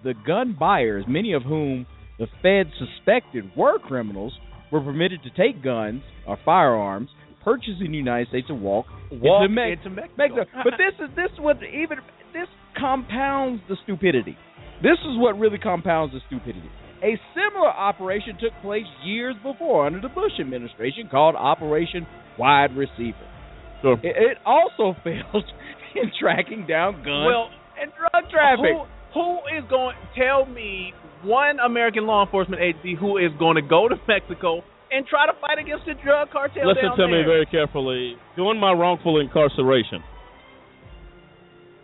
the gun buyers, many of whom the Fed suspected were criminals, were permitted to take guns or firearms, purchased in the United States and walk, walk into, Me- into Mexico. Mexico. But this is this what even this compounds the stupidity. This is what really compounds the stupidity. A similar operation took place years before under the Bush administration called Operation Wide Receiver. So, it, it also failed in tracking down guns well, and drug traffic. Who, who is going to tell me one American law enforcement agency who is going to go to Mexico and try to fight against the drug cartel down there? Listen to me very carefully. During my wrongful incarceration,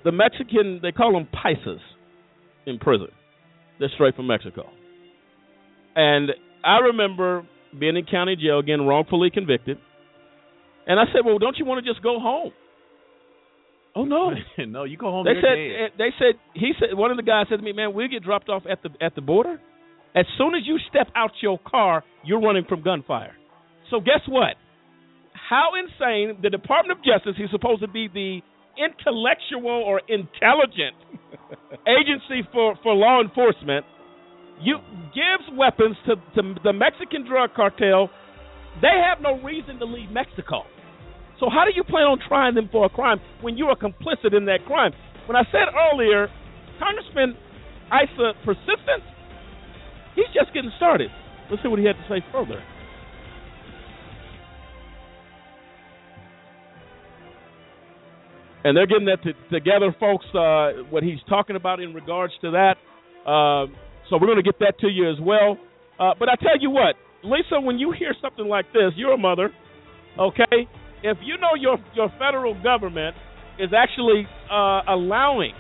the Mexican, they call them paisas in prison. They're straight from Mexico. And I remember being in county jail, again, wrongfully convicted. And I said, well, don't you want to just go home? Oh, no. No, you go home. They said, they said, he said, one of the guys said to me, man, we'll get dropped off at the at the border. As soon as you step out your car, you're running from gunfire. So guess what? How insane. The Department of Justice, he's supposed to be the intellectual or intelligent agency for, for law enforcement, you gives weapons to, to the Mexican drug cartel. They have no reason to leave Mexico. So how do you plan on trying them for a crime when you are complicit in that crime? When I said earlier, Congressman Issa persistence, he's just getting started. Let's see what he had to say further. And they're getting that t- together, folks, uh, what he's talking about in regards to that. Uh, so we're going to get that to you as well. Uh, but I tell you what, Lisa, when you hear something like this, you're a mother, okay? If you know your, your federal government is actually uh, allowing,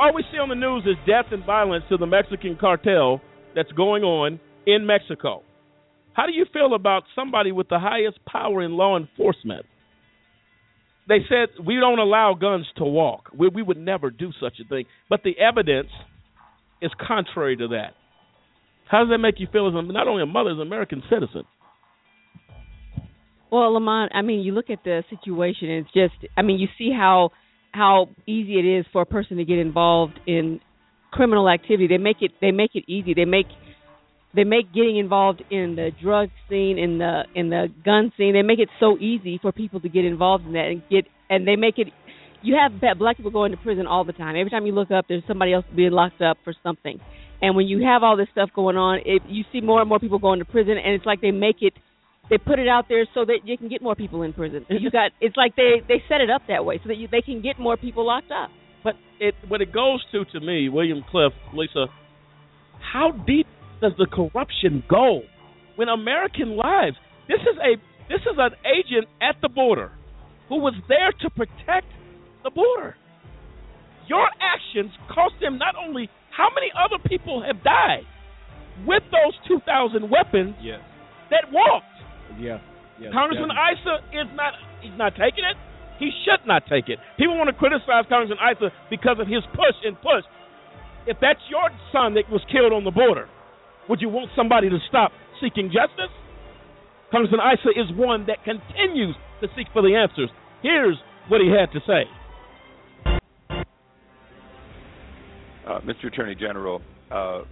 all we see on the news is death and violence to the Mexican cartel that's going on in Mexico. How do you feel about somebody with the highest power in law enforcement? They said, we don't allow guns to walk. We, we would never do such a thing. But the evidence is contrary to that. How does that make you feel as a, not only a mother, as an American citizen? Well, Lamont, I mean, you look at the situation, and it's just, I mean, you see how how easy it is for a person to get involved in criminal activity. They make it they make it easy. They make they make getting involved in the drug scene, in the in the gun scene. They make it so easy for people to get involved in that and get and they make it. You have black people going to prison all the time. Every time you look up, there's somebody else being locked up for something. And when you have all this stuff going on, it, you see more and more people going to prison, and it's like they make it, they put it out there so that you can get more people in prison. You got it's like they, they set it up that way so that you, they can get more people locked up. But it what it goes to to me, William Cliff, Lisa, how deep does the corruption go when American lives? This is a this is an agent at the border who was there to protect the border. Your actions cost them not only how many other people have died with those two thousand weapons yes. that walked. Yeah. Yes, Congressman Issa is not he's not taking it. He should not take it. People want to criticize Congressman Issa because of his push and push. If that's your son that was killed on the border, would you want somebody to stop seeking justice? Congressman Issa is one that continues to seek for the answers. Here's what he had to say. Uh, Mister Attorney General, uh,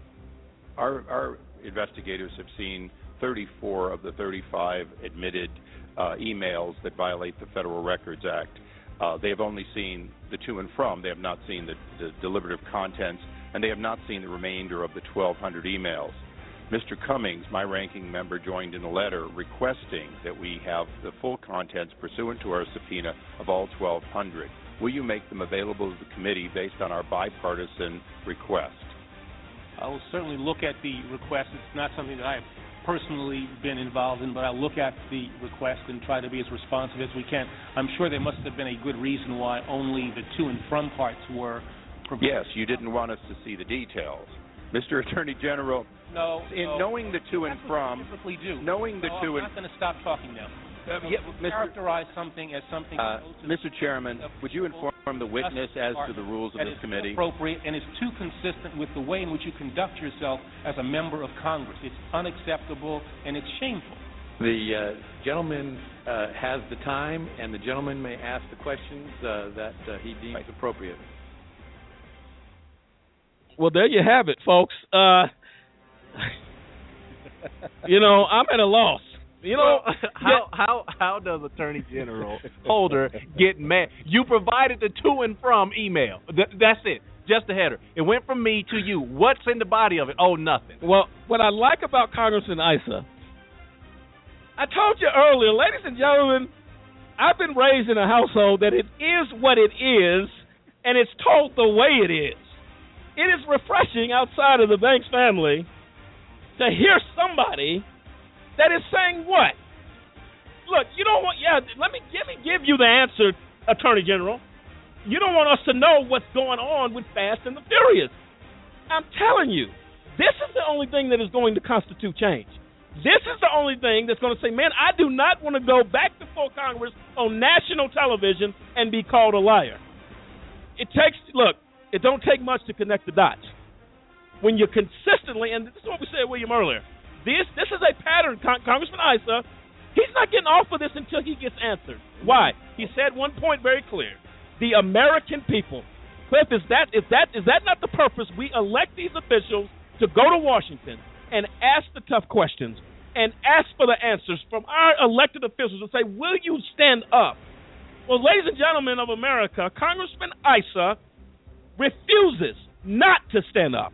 our, our investigators have seen thirty-four of the thirty-five admitted uh, emails that violate the Federal Records Act. Uh, they have only seen the to and from. They have not seen the, the deliberative contents, and they have not seen the remainder of the twelve hundred emails. Mister Cummings, my ranking member, joined in a letter requesting that we have the full contents pursuant to our subpoena of all twelve hundred. Will you make them available to the committee based on our bipartisan request? I will certainly look at the request. It's not something that I have personally been involved in, but I look at the request and try to be as responsive as we can. I'm sure there must have been a good reason why only the to and from parts were provided. Yes, you didn't want us to see the details. Mister Attorney General, no, in no, knowing the to and from, do. knowing the no, to I'm and I'm not going to stop talking now. Uh, yeah, Mister Characterize something as something. Uh, Mister Chairman, would you inform the witness as to the rules of this committee? Appropriate and is too consistent with the way in which you conduct yourself as a member of Congress. It's unacceptable and it's shameful. The uh, gentleman uh, has the time, and the gentleman may ask the questions uh, that uh, he deems right. appropriate. Well, there you have it, folks. Uh, you know, I'm at a loss. You know, well, how how how does Attorney General Holder get mad? You provided the to and from email. Th- that's it. Just the header. It went from me to you. What's in the body of it? Oh, nothing. Well, what I like about Congressman Issa, I told you earlier, ladies and gentlemen, I've been raised in a household that it is what it is, and it's told the way it is. It is refreshing outside of the Banks family to hear somebody that is saying what? Look, you don't want, yeah, let me, let me give you the answer, Attorney General. You don't want us to know what's going on with Fast and the Furious. I'm telling you, this is the only thing that is going to constitute change. This is the only thing that's going to say, man, I do not want to go back before Congress on national television and be called a liar. It takes, look, it don't take much to connect the dots. When you're consistently, and this is what we said, William, earlier, this this is a pattern, Con- Congressman Issa, he's not getting off of this until he gets answered. Why? He said one point very clear. The American people. Cliff, is that is that is that not the purpose? We elect these officials to go to Washington and ask the tough questions and ask for the answers from our elected officials and say, will you stand up? Well, ladies and gentlemen of America, Congressman Issa refuses not to stand up.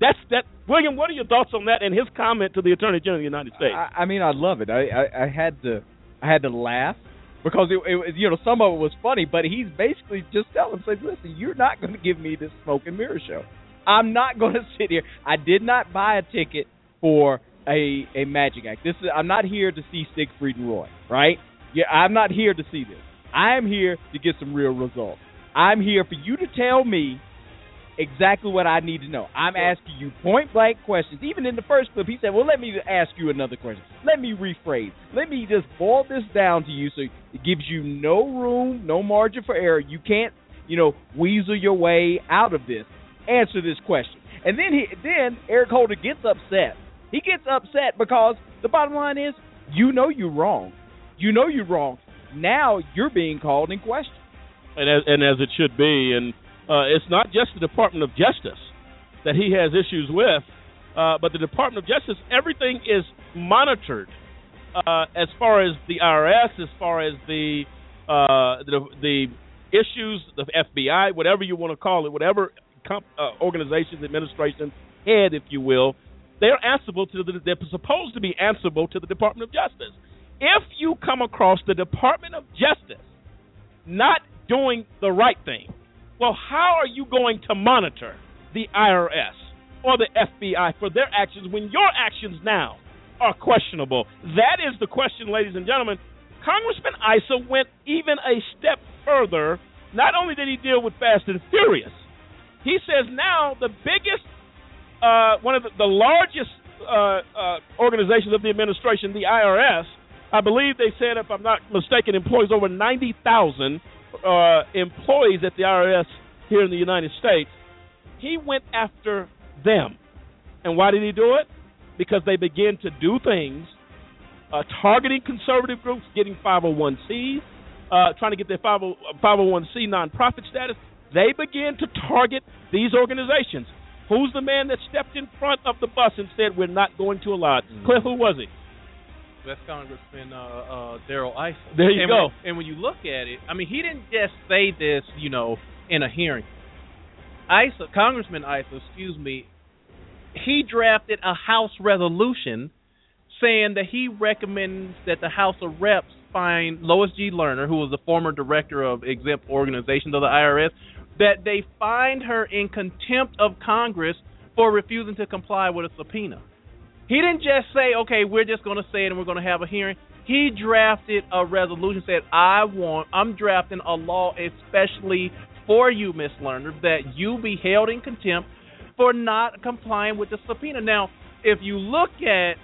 That's that. William, what are your thoughts on that and his comment to the Attorney General of the United States? I, I mean, I love it. I, I, I had to I had to laugh because it, it, you know, some of it was funny, but he's basically just telling, say, listen, you're not going to give me this smoke and mirror show. I'm not going to sit here. I did not buy a ticket for a a magic act. This is, I'm not here to see Siegfried and Roy, right? Yeah, I'm not here to see this. I am here to get some real results. I'm here for you to tell me exactly what I need to know. I'm asking you point-blank questions. Even in the first clip, he said, well, let me ask you another question. Let me rephrase. Let me just boil this down to you so it gives you no room, no margin for error. You can't, you know, weasel your way out of this. Answer this question. And then, he, then Eric Holder gets upset. He gets upset because the bottom line is, you know you're wrong. You know you're wrong. Now you're being called in question. And as, and as it should be, and Uh, it's not just the Department of Justice that he has issues with, uh, but the Department of Justice, everything is monitored uh, as far as the I R S, as far as the, uh, the the issues, the F B I, whatever you want to call it, whatever comp- uh, organization's administration head, if you will, they're answerable to the, they're supposed to be answerable to the Department of Justice. If you come across the Department of Justice not doing the right thing, well, how are you going to monitor the I R S or the F B I for their actions when your actions now are questionable? That is the question, ladies and gentlemen. Congressman Issa went even a step further. Not only did he deal with Fast and Furious, he says now the biggest, uh, one of the, the largest uh, uh, organizations of the administration, the I R S, I believe they said, if I'm not mistaken, employs over ninety thousand Uh, employees at the I R S here in the United States. He went after them. And why did he do it? Because they began to do things, uh, targeting conservative groups, getting five oh one c's, uh, trying to get their five oh one c nonprofit status. They began to target these organizations. Who's the man that stepped in front of the bus and said, we're not going to allow it? Mm-hmm. Cliff, who was he? That's Congressman uh, uh, Darrell Issa. There you and go. When, and when you look at it, I mean, he didn't just say this, you know, in a hearing. Issa, Congressman Issa, excuse me, he drafted a House resolution saying that he recommends that the House of Reps find Lois G. Lerner, who was the former director of exempt organizations of the I R S, that they find her in contempt of Congress for refusing to comply with a subpoena. He didn't just say, okay, we're just going to say it and we're going to have a hearing. He drafted a resolution, said, I want, I'm drafting a law especially for you, Miz Lerner, that you be held in contempt for not complying with the subpoena. Now, if you look at,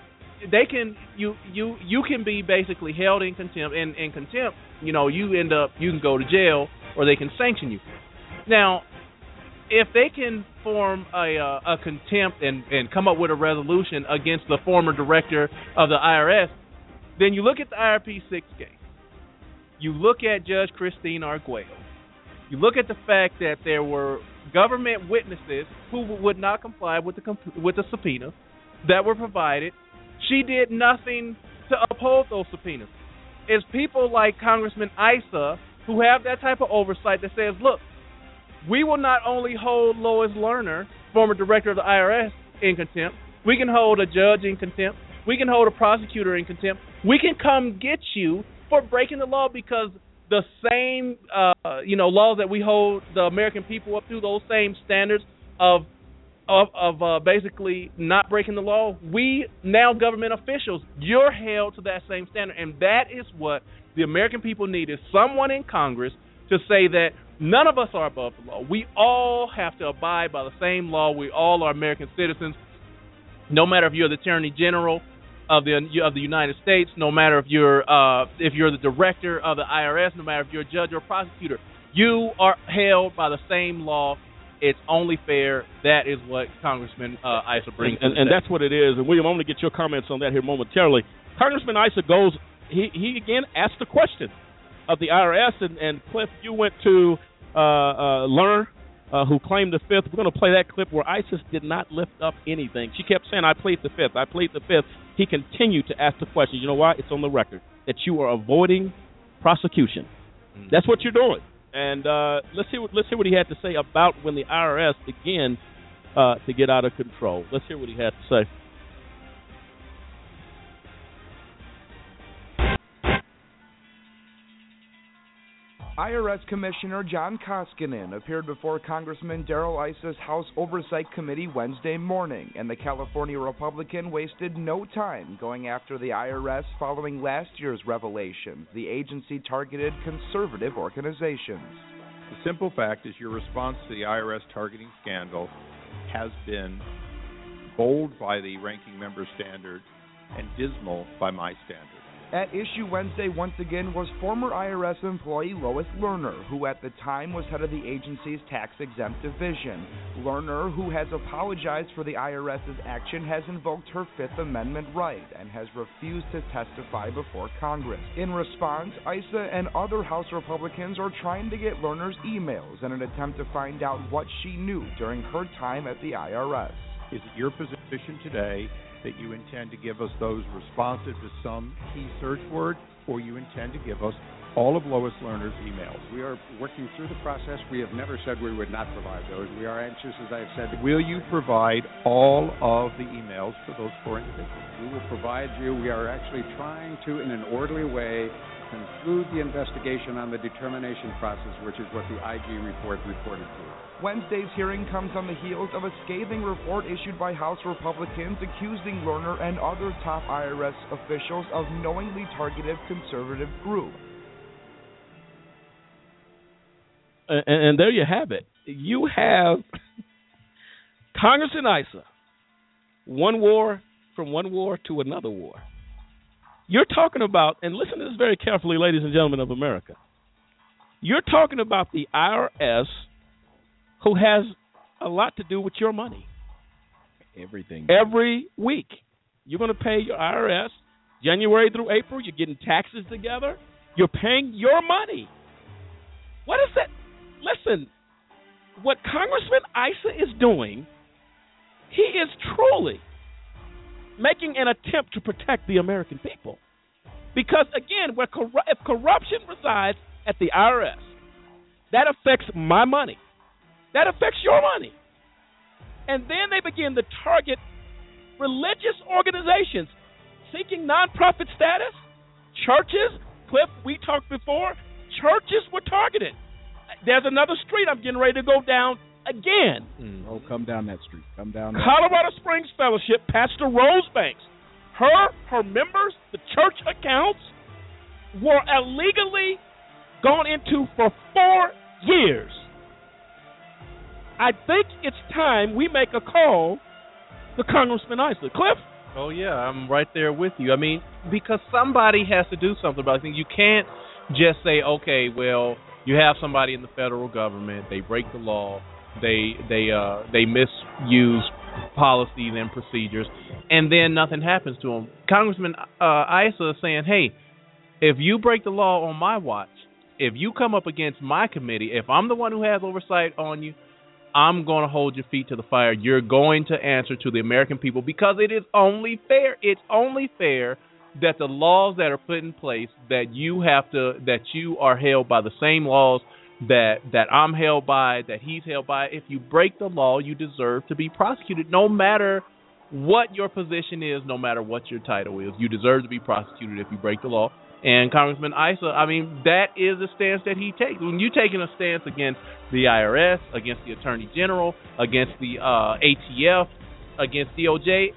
they can, you you you can be basically held in contempt, and in, in contempt, you know, you end up, you can go to jail or they can sanction you. Now, if they can form a, uh, a contempt and, and come up with a resolution against the former director of the I R S, then you look at the I R P six case. You look at Judge Christine Arguello. You look at the fact that there were government witnesses who would not comply with the comp- with the subpoena that were provided. She did nothing to uphold those subpoenas. It's people like Congressman Issa who have that type of oversight that says, look, we will not only hold Lois Lerner, former director of the I R S, in contempt, we can hold a judge in contempt, we can hold a prosecutor in contempt, we can come get you for breaking the law, because the same uh, you know laws that we hold the American people up to, those same standards of of, of uh, basically not breaking the law, we now government officials, you're held to that same standard. And that is what the American people need, is someone in Congress to say that none of us are above the law. We all have to abide by the same law. We all are American citizens, no matter if you're the Attorney General of the of the United States, no matter if you're uh, if you're the director of the I R S, no matter if you're a judge or a prosecutor, you are held by the same law. It's only fair. That is what Congressman uh, Issa brings, and, and, and that's what it is. And William, I'm going to get your comments on that here momentarily. Congressman Issa goes. He he again asked the question of the I R S, and, and Cliff, you went to uh, uh, Lerner, Uh, who claimed the fifth. We're going to play that clip where Isis did not lift up anything. She kept saying, I plead the fifth, I plead the fifth. He continued to ask the question. You know why? It's on the record that you are avoiding prosecution. Mm-hmm. That's what you're doing. And uh, let's hear what, let's hear what he had to say about when the I R S began uh, to get out of control. Let's hear what he had to say. I R S Commissioner John Koskinen appeared before Congressman Darrell Issa's House Oversight Committee Wednesday morning, and the California Republican wasted no time going after the I R S following last year's revelations the agency targeted conservative organizations. The simple fact is your response to the I R S targeting scandal has been bold by the ranking member standard and dismal by my standard. At issue Wednesday once again was former I R S employee Lois Lerner, who at the time was head of the agency's tax-exempt division. Lerner, who has apologized for the IRS's action, has invoked her Fifth Amendment right and has refused to testify before Congress. In response, Issa and other House Republicans are trying to get Lerner's emails in an attempt to find out what she knew during her time at the I R S. Is it your position today that you intend to give us those responsive to some key search word, or you intend to give us all of Lois Lerner's emails? We are working through the process. We have never said we would not provide those. We are anxious, as I have said. Will you provide all of the emails for those four individuals? We will provide you. We are actually trying to, in an orderly way, conclude the investigation on the determination process, which is what the I G report reported to us. Wednesday's hearing comes on the heels of a scathing report issued by House Republicans accusing Lerner and other top I R S officials of knowingly targeted conservative groups. And, and there you have it. You have Congressman Issa, one war from one war to another war. You're talking about, and listen to this very carefully, ladies and gentlemen of America, you're talking about the I R S, who has a lot to do with your money. Everything. Every week. You're going to pay your I R S January through April. You're getting taxes together. You're paying your money. What is that? Listen, what Congressman Issa is doing, he is truly making an attempt to protect the American people. Because, again, where corru- if corruption resides at the I R S, that affects my money. That affects your money. And then they begin to target religious organizations seeking nonprofit status. Churches, Cliff, we talked before, churches were targeted. There's another street I'm getting ready to go down again. Mm. Oh, come down that street. Come down that Colorado street. Springs Fellowship, Pastor Rose Banks. Her, her members, the church accounts, were illegally gone into for four years. I think it's time we make a call to Congressman Issa. Cliff? Oh, yeah, I'm right there with you. I mean, because somebody has to do something about it. You can't just say, okay, well, you have somebody in the federal government, they break the law, they they uh, they misuse policies and procedures, and then nothing happens to them. Congressman uh, Issa is saying, hey, if you break the law on my watch, if you come up against my committee, if I'm the one who has oversight on you, I'm going to hold your feet to the fire. You're going to answer to the American people, because it is only fair. It's only fair that the laws that are put in place, that you have to, that you are held by the same laws that that I'm held by, that he's held by. If you break the law, you deserve to be prosecuted, no matter what your position is, no matter what your title is. You deserve to be prosecuted if you break the law. And Congressman Issa, I mean, that is the stance that he takes. When you're taking a stance against the I R S, against the Attorney General, against the uh, A T F, against D O J,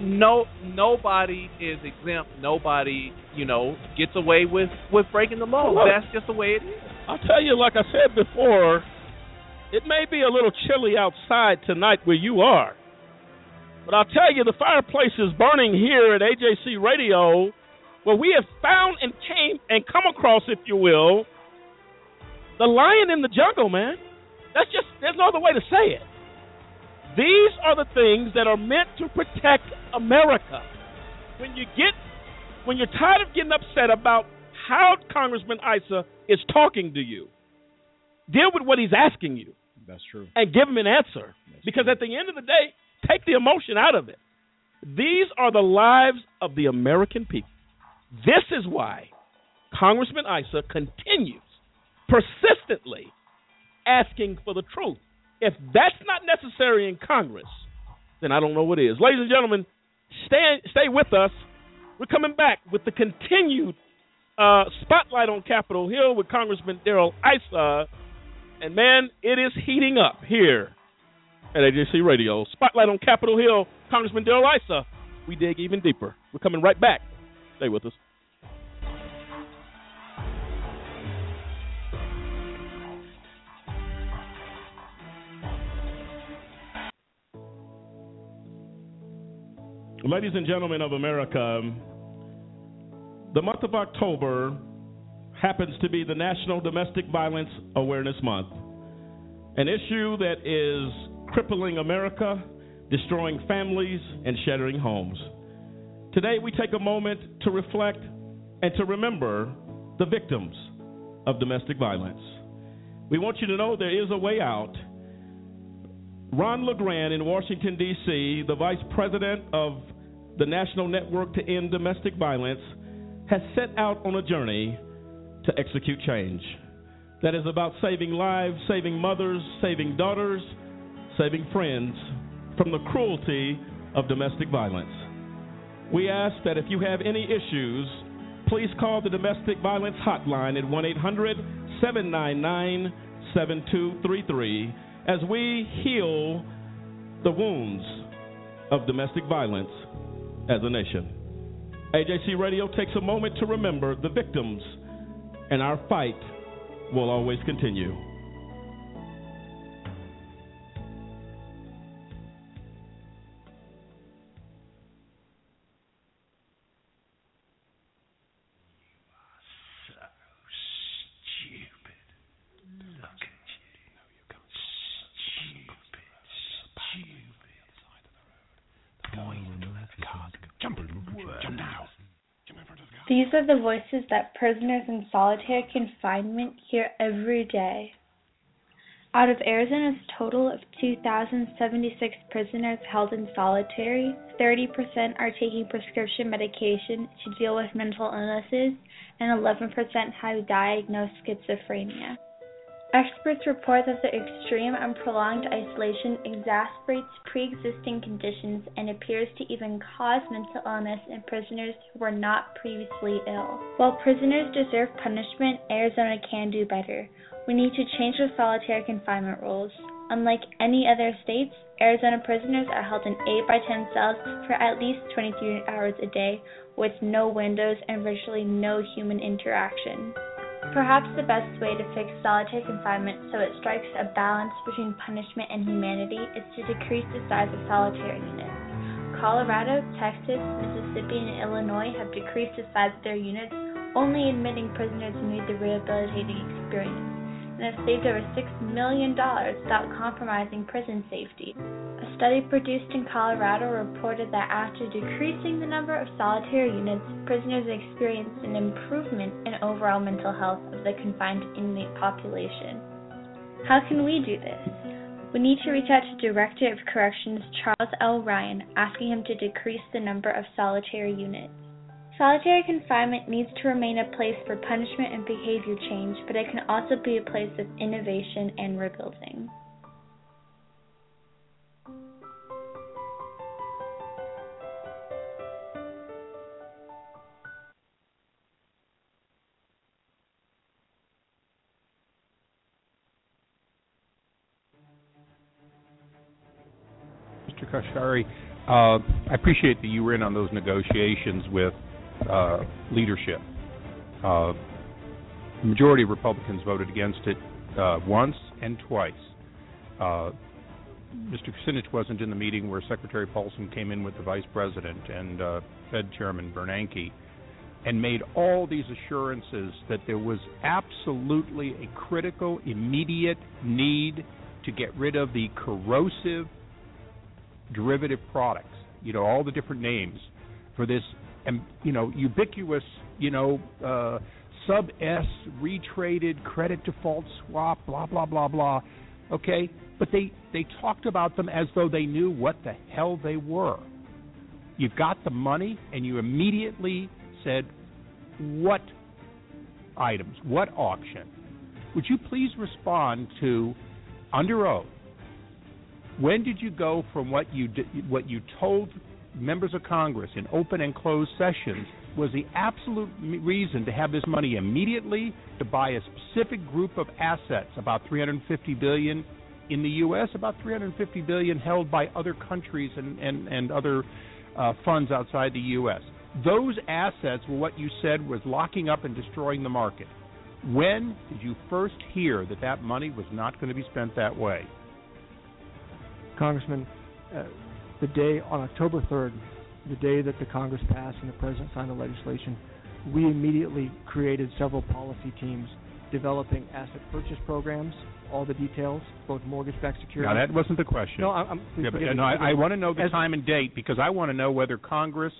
no, nobody is exempt. Nobody, you know, gets away with, with breaking the law. Look, that's just the way it is. I'll tell you, like I said before, it may be a little chilly outside tonight where you are. But I'll tell you, the fireplace is burning here at A J C Radio, where we have found and came and come across, if you will, the lion in the jungle, man. That's just, there's no other way to say it. These are the things that are meant to protect America. When you get, when you're tired of getting upset about how Congressman Issa is talking to you, deal with what he's asking you. That's true. And give him an answer. That's because true. At the end of the day, take the emotion out of it. These are the lives of the American people. This is why Congressman Issa continues persistently asking for the truth. If that's not necessary in Congress, then I don't know what is. Ladies and gentlemen, stay, stay with us. We're coming back with the continued uh, spotlight on Capitol Hill with Congressman Darrell Issa. And, man, it is heating up here at A J C Radio. Spotlight on Capitol Hill, Congressman Darrell Issa. We dig even deeper. We're coming right back. Stay with us. Ladies and gentlemen of America, the month of October happens to be the National Domestic Violence Awareness Month, an issue that is crippling America, destroying families, and shattering homes. Today, we take a moment to reflect and to remember the victims of domestic violence. We want you to know there is a way out. Ron LeGrand in Washington, D C, the vice president of the National Network to End Domestic Violence, has set out on a journey to execute change. That is about saving lives, saving mothers, saving daughters, saving friends from the cruelty of domestic violence. We ask that if you have any issues, please call the Domestic Violence Hotline at one eight hundred, seven nine nine, seven two three three as we heal the wounds of domestic violence as a nation. A J C Radio takes a moment to remember the victims, and our fight will always continue. These are the voices that prisoners in solitary confinement hear every day. Out of Arizona's total of two thousand seventy-six prisoners held in solitary, thirty percent are taking prescription medication to deal with mental illnesses, and eleven percent have diagnosed schizophrenia. Experts report that the extreme and prolonged isolation exacerbates pre-existing conditions and appears to even cause mental illness in prisoners who were not previously ill. While prisoners deserve punishment, Arizona can do better. We need to change the solitary confinement rules. Unlike any other states, Arizona prisoners are held in eight by ten cells for at least twenty-three hours a day, with no windows and virtually no human interaction. Perhaps the best way to fix solitary confinement so it strikes a balance between punishment and humanity is to decrease the size of solitary units. Colorado, Texas, Mississippi, and Illinois have decreased the size of their units, only admitting prisoners who need the rehabilitating experience, and have saved over six million dollars without compromising prison safety. A study produced in Colorado reported that after decreasing the number of solitary units, prisoners experienced an improvement in overall mental health of the confined inmate population. How can we do this? We need to reach out to Director of Corrections Charles L. Ryan, asking him to decrease the number of solitary units. Solitary confinement needs to remain a place for punishment and behavior change, but it can also be a place of innovation and rebuilding. Mister Kashari, uh, I appreciate that you were in on those negotiations with uh, leadership. Uh, the majority of Republicans voted against it uh, once and twice. Uh, Mister Kucinich wasn't in the meeting where Secretary Paulson came in with the Vice President and uh, Fed Chairman Bernanke and made all these assurances that there was absolutely a critical, immediate need to get rid of the corrosive derivative products, you know, all the different names for this, and you know, ubiquitous, you know, uh, sub S retraded credit default swap, blah blah blah blah. Okay, but they they talked about them as though they knew what the hell they were. You got the money, and you immediately said, "What items? What auction?" Would you please respond to, under oath, when did you go from what you did, what you told members of Congress in open and closed sessions was the absolute reason to have this money immediately to buy a specific group of assets, about three hundred fifty billion dollars in the U S, about three hundred fifty billion dollars held by other countries and, and, and other uh, funds outside the U S. Those assets were what you said was locking up and destroying the market. When did you first hear that that money was not going to be spent that way? Congressman, uh, the day on October third, the day that the Congress passed and the President signed the legislation, we immediately created several policy teams developing asset purchase programs, all the details, both mortgage-backed securities. Now, that wasn't the question. No, I'm, yeah, but, no I, I want to know the As time and date, because I want to know whether Congress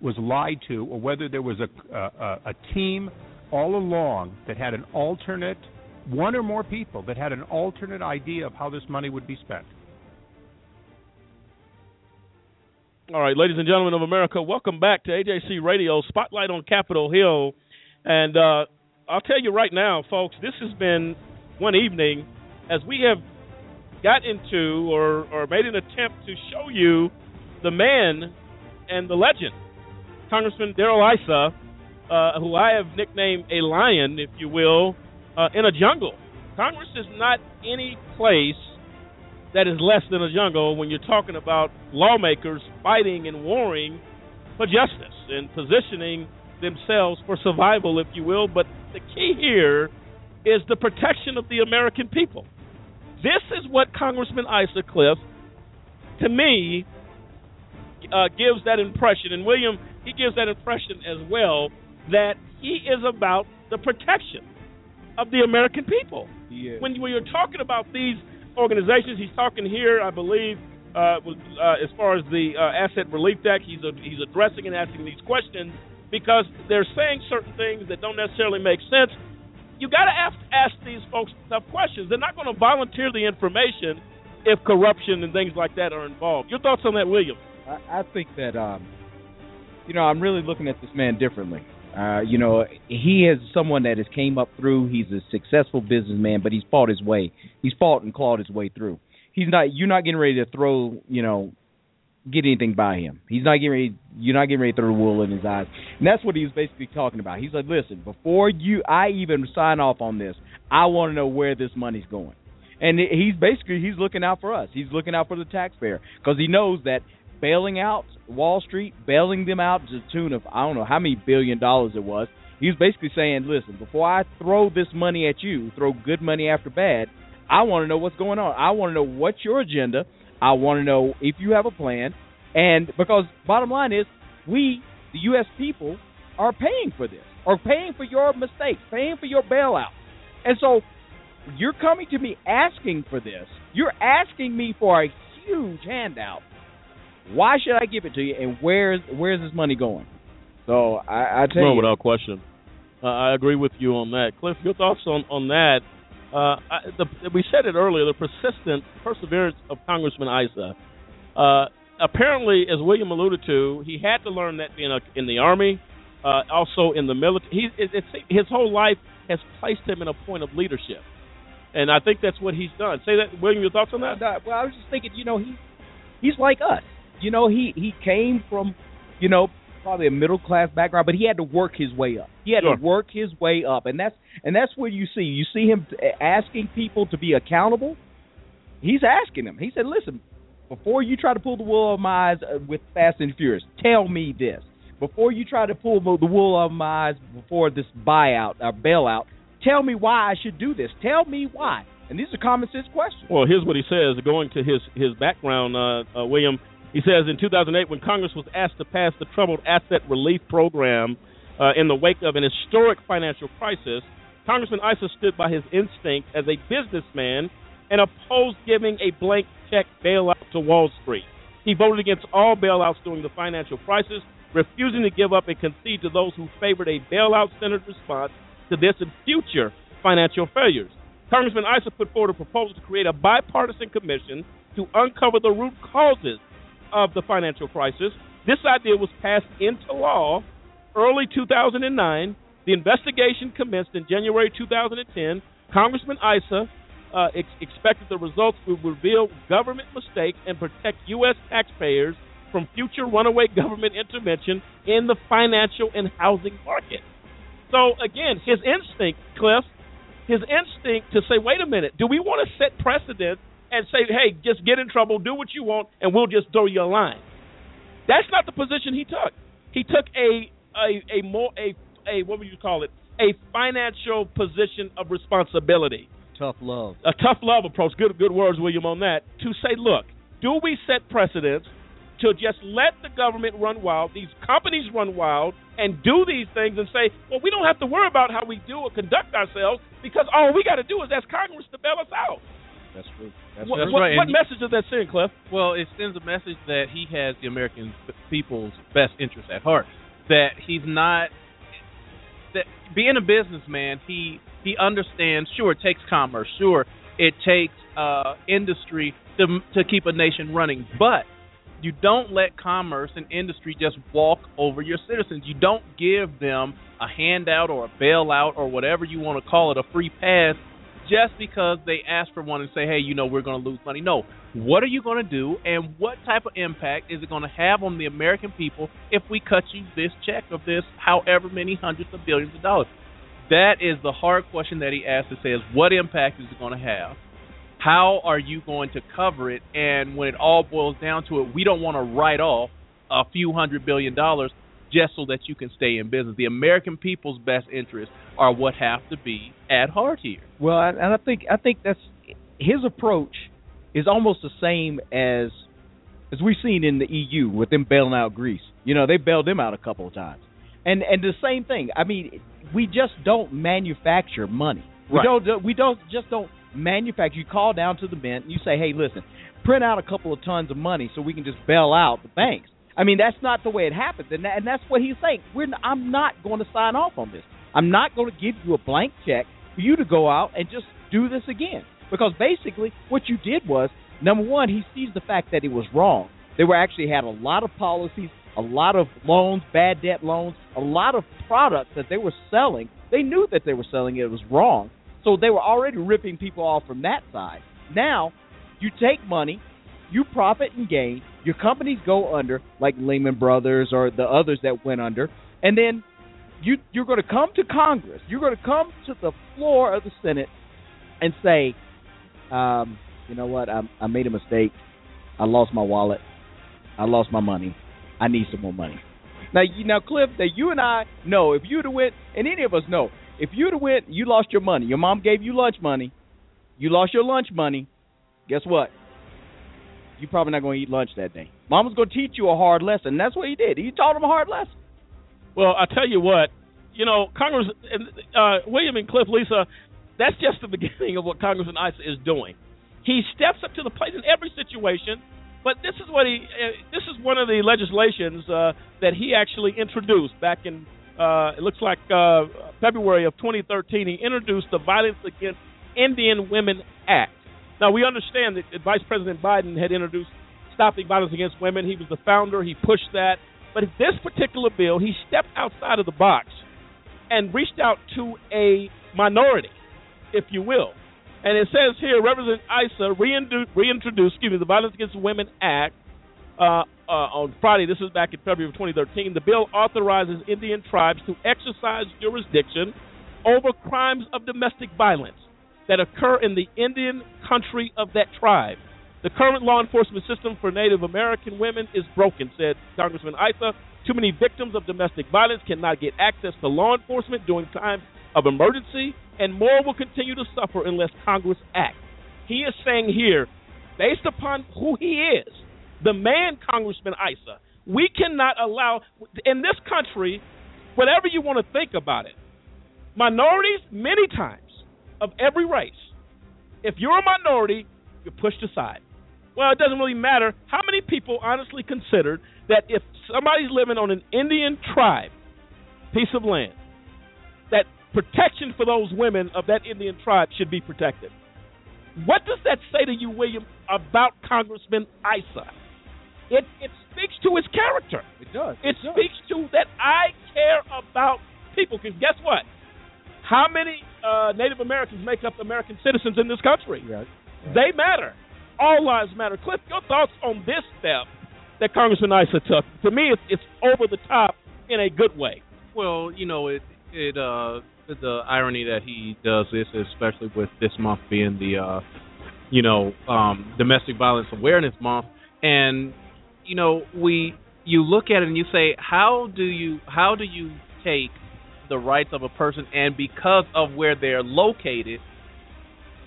was lied to or whether there was a, a, a team all along that had an alternate, one or more people that had an alternate idea of how this money would be spent. All right, ladies and gentlemen of America, welcome back to A J C Radio, Spotlight on Capitol Hill. And uh, I'll tell you right now, folks, this has been one evening as we have got into or, or made an attempt to show you the man and the legend, Congressman Darrell Issa, uh, who I have nicknamed a lion, if you will, uh, in a jungle. Congress is not any place that is less than a jungle when you're talking about lawmakers fighting and warring for justice and positioning themselves for survival, if you will. But the key here is the protection of the American people. This is what Congressman Issa Cliff, to me, uh, gives that impression. And William, he gives that impression as well, that he is about the protection of the American people. Yeah. When, when you're talking about these organizations, he's talking here, I believe, uh, with, uh, as far as the uh, Asset Relief Act, he's a, he's addressing and asking these questions because they're saying certain things that don't necessarily make sense. You got to ask, ask these folks tough questions. They're not going to volunteer the information if corruption and things like that are involved. Your thoughts on that, William? I, I think that, um, you know, I'm really looking at this man differently. Uh, you know, he is someone that has came up through. He's a successful businessman, but he's fought his way. He's fought and clawed his way through. He's not. You're not getting ready to throw. You know, get anything by him. He's not getting ready. You're not getting ready to throw wool in his eyes. And that's what he was basically talking about. He's like, listen, before you, I even sign off on this, I want to know where this money's going. And he's basically he's looking out for us. He's looking out for the taxpayer because he knows that bailing out Wall Street, bailing them out to the tune of I don't know how many billion dollars it was. He was basically saying, listen, before I throw this money at you, throw good money after bad, I want to know what's going on. I want to know what's your agenda. I want to know if you have a plan. And because bottom line is we, the U S people, are paying for this, are paying for your mistakes, paying for your bailout. And so you're coming to me asking for this. You're asking me for a huge handout. Why should I give it to you, and where's where's this money going? So I, I tell no, you. No, without question. Uh, I agree with you on that. Cliff, your thoughts on, on that. Uh, I, the, we said it earlier, the persistent perseverance of Congressman Issa. Uh, apparently, as William alluded to, he had to learn that being a, in the Army. uh, also in the military. He, it, his whole life has placed him in a point of leadership, and I think that's what he's done. Say that, William, your thoughts on that? Uh, well, I was just thinking, you know, he he's like us. You know, he, he came from, you know, probably a middle-class background, but he had to work his way up. He had sure. to work his way up, and that's and that's what you see. You see him asking people to be accountable. He's asking them. He said, listen, before you try to pull the wool over my eyes with Fast and Furious, tell me this. Before you try to pull the wool over my eyes before this buyout or bailout, tell me why I should do this. Tell me why. And these are common sense questions. Well, here's what he says, going to his, his background, uh, uh, William. He says, in two thousand eight, when Congress was asked to pass the Troubled Asset Relief Program uh, in the wake of an historic financial crisis, Congressman Issa stood by his instinct as a businessman and opposed giving a blank check bailout to Wall Street. He voted against all bailouts during the financial crisis, refusing to give up and concede to those who favored a bailout-centered response to this and future financial failures. Congressman Issa put forward a proposal to create a bipartisan commission to uncover the root causes of the financial crisis. This idea was passed into law early two thousand nine. The investigation commenced in January two thousand ten. Congressman Issa Uh, ex- expected the results would reveal government mistakes and protect U S taxpayers from future runaway government intervention in the financial and housing market. So, again, his instinct, Cliff, his instinct to say, wait a minute, do we want to set precedent and say, hey, just get in trouble, do what you want, and we'll just throw you a line? That's not the position he took. He took a, a, a more, a, a, what would you call it, a financial position of responsibility. Tough love. A tough love approach. Good good words, William, on that. To say, look, do we set precedents to just let the government run wild, these companies run wild, and do these things and say, well, we don't have to worry about how we do or conduct ourselves because all we got to do is ask Congress to bail us out. That's true. That's what, true. What, right. what message does that send, Cliff? Well, it sends a message that he has the American people's best interest at heart, that he's not – that being a businessman, he he understands. Sure, it takes commerce. Sure, it takes uh, industry to to keep a nation running. But you don't let commerce and industry just walk over your citizens. You don't give them a handout or a bailout or whatever you want to call it, a free pass, just because they ask for one and say, hey, you know, we're going to lose money. No. What are you going to do, and what type of impact is it going to have on the American people if we cut you this check of this however many hundreds of billions of dollars? That is the hard question that he asked to say is, what impact is it going to have? How are you going to cover it? And when it all boils down to it, we don't want to write off a few hundred billion dollars just so that you can stay in business. The American people's best interests are what have to be at heart here. Well, and I think I think that's his approach is almost the same as as we've seen in the E U with them bailing out Greece. You know, they bailed them out a couple of times. And and the same thing. I mean, we just don't manufacture money. Right. We don't we don't just don't manufacture. You call down to the mint and you say, "Hey, listen, print out a couple of tons of money so we can just bail out the banks." I mean, that's not the way it happens. And that, and that's what he's saying. We're not, I'm not going to sign off on this. I'm not going to give you a blank check for you to go out and just do this again. Because basically what you did was, number one, he sees the fact that it was wrong. They were actually had a lot of policies, a lot of loans, bad debt loans, a lot of products that they were selling. They knew that they were selling it. It was wrong. So they were already ripping people off from that side. Now you take money, you profit and gain. Your companies go under, like Lehman Brothers or the others that went under. And then you, you're going to come to Congress. You're going to come to the floor of the Senate and say, Um, you know what? I, I made a mistake. I lost my wallet. I lost my money. I need some more money. Now, you, now, Cliff, that you and I know, if you'd have went, and any of us know, if you'd have went, you lost your money. Your mom gave you lunch money. You lost your lunch money. Guess what? You're probably not going to eat lunch that day. Mama's going to teach you a hard lesson. That's what he did. He taught him a hard lesson. Well, I tell you what, you know, Congress, uh, William and Cliff, Lisa, that's just the beginning of what Congressman Issa is doing. He steps up to the plate in every situation, but this is what he. Uh, this is one of the legislations uh, that he actually introduced back in. Uh, it looks like uh, February of twenty thirteen. He introduced the Violence Against Indian Women Act. Now we understand that Vice President Biden had introduced Stopping Violence Against Women. He was the founder. He pushed that. But this particular bill, he stepped outside of the box and reached out to a minority, if you will. And it says here, Representative Issa reintroduced, reintroduced excuse me, the Violence Against Women Act uh, uh, on Friday. This is back in February of twenty thirteen. The bill authorizes Indian tribes to exercise jurisdiction over crimes of domestic violence that occur in the Indian country of that tribe. The current law enforcement system for Native American women is broken, said Congressman Issa. Too many victims of domestic violence cannot get access to law enforcement during times of emergency, and more will continue to suffer unless Congress acts. He is saying here, based upon who he is, the man Congressman Issa, we cannot allow, in this country, whatever you want to think about it, minorities, many times, of every race, if you're a minority, you're pushed aside. Well, it doesn't really matter. How many people honestly considered that if somebody's living on an Indian tribe piece of land, that protection for those women of that Indian tribe should be protected? What does that say to you, William, about Congressman Issa? It it speaks to his character. It does. It, it does. speaks to that I care about people. Because guess what? How many uh, Native Americans make up American citizens in this country? Right. Right. They matter. All lives matter. Cliff, your thoughts on this step that Congressman Issa took? To me, it's, it's over the top in a good way. Well, you know, it it uh, the irony that he does this, especially with this month being the, uh, you know, um, Domestic Violence Awareness Month, and you know, we you look at it and you say, how do you how do you take the rights of a person, and because of where they're located,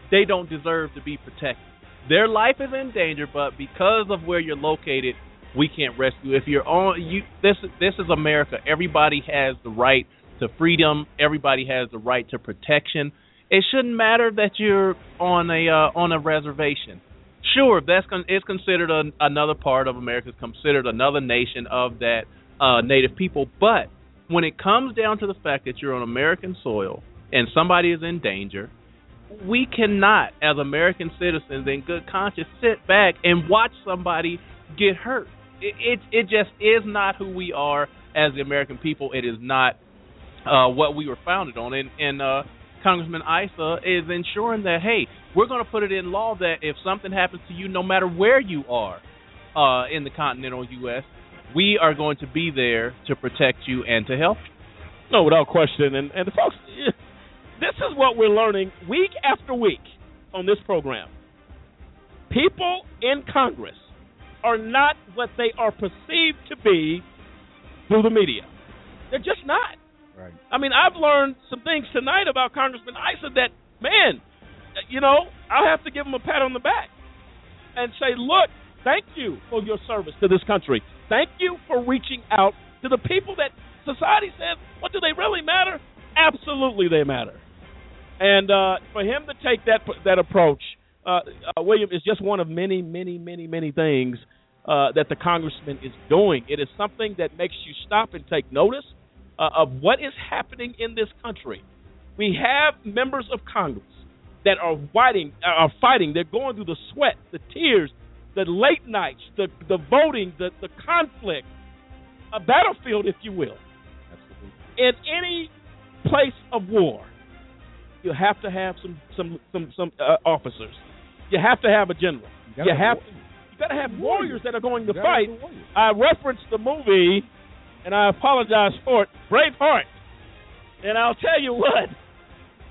they don't deserve to be protected. Their life is in danger, but because of where you're located, we can't rescue. If you're on, you this this is America. Everybody has the right to freedom. Everybody has the right to protection. It shouldn't matter that you're on a uh, on a reservation. Sure, that's con- it's considered a, another part of America. It's considered another nation of that uh, Native people, but when it comes down to the fact that you're on American soil and somebody is in danger, we cannot, as American citizens in good conscience, sit back and watch somebody get hurt. It it, it just is not who we are as the American people. It is not uh, what we were founded on. And, and uh, Congressman Issa is ensuring that, hey, we're going to put it in law that if something happens to you, no matter where you are uh, in the continental U S, we are going to be there to protect you and to help you. No, without question. And, and folks, this is what we're learning week after week on this program. People in Congress are not what they are perceived to be through the media. They're just not. Right. I mean, I've learned some things tonight about Congressman Issa that, man, you know, I'll have to give him a pat on the back and say, look, thank you for your service to this country. Thank you for reaching out to the people that society says, what, do they really matter? Absolutely they matter. And uh, for him to take that that approach, uh, uh, William, is just one of many, many, many, many things uh, that the congressman is doing. It is something that makes you stop and take notice uh, of what is happening in this country. We have members of Congress that are fighting, are fighting. They're going through the sweat, the tears, the late nights, the, the voting, the, the conflict, a battlefield, if you will. Absolutely. In any place of war, you have to have some some some, some uh, officers. You have to have a general. You, you have, have to, you got to have warriors that are going to fight. I referenced the movie, and I apologize for it, Braveheart. And I'll tell you what,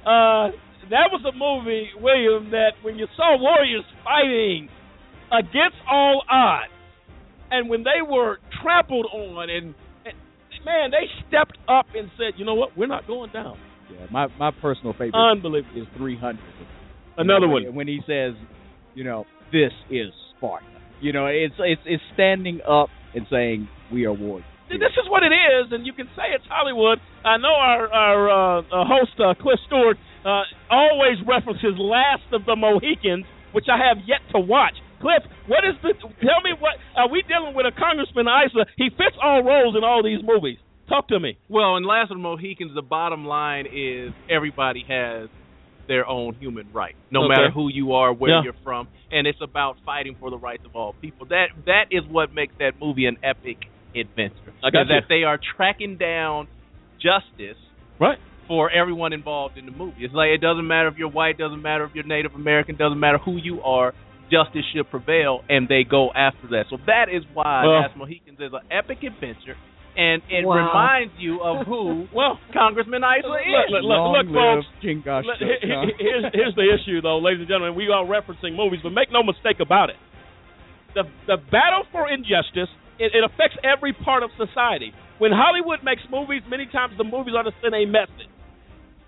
uh, that was a movie, William, that when you saw warriors fighting against all odds, and when they were trampled on, and, and man, they stepped up and said, "You know what? We're not going down." Yeah, my my personal favorite, unbelievable, is three hundred. Another you know, one when he says, "You know, this is Sparta." You know, it's it's it's standing up and saying, "We are warriors." This is what it is, and you can say it's Hollywood. I know our our uh, host uh, Cliff Stewart uh, always references Last of the Mohicans, which I have yet to watch. Cliff, what is the? Tell me what are we dealing with? A Congressman Issa, he fits all roles in all these movies. Talk to me. Well, in Last of the Mohicans, the bottom line is everybody has their own human right, no okay. matter who you are, where yeah. you're from, and it's about fighting for the rights of all people. That that is what makes that movie an epic adventure. Okay, that they are tracking down justice right. for everyone involved in the movie. It's like it doesn't matter if you're white, doesn't matter if you're Native American, doesn't matter who you are, justice should prevail, and they go after that. So that is why well, Last Mohicans is an epic adventure. And it wow. reminds you of who well, Congressman Issa is. Look, look, look, look folks, let, here's, here's the issue, though, ladies and gentlemen. We are referencing movies, but make no mistake about it. The the battle for injustice, it, it affects every part of society. When Hollywood makes movies, many times the movies are to send a message.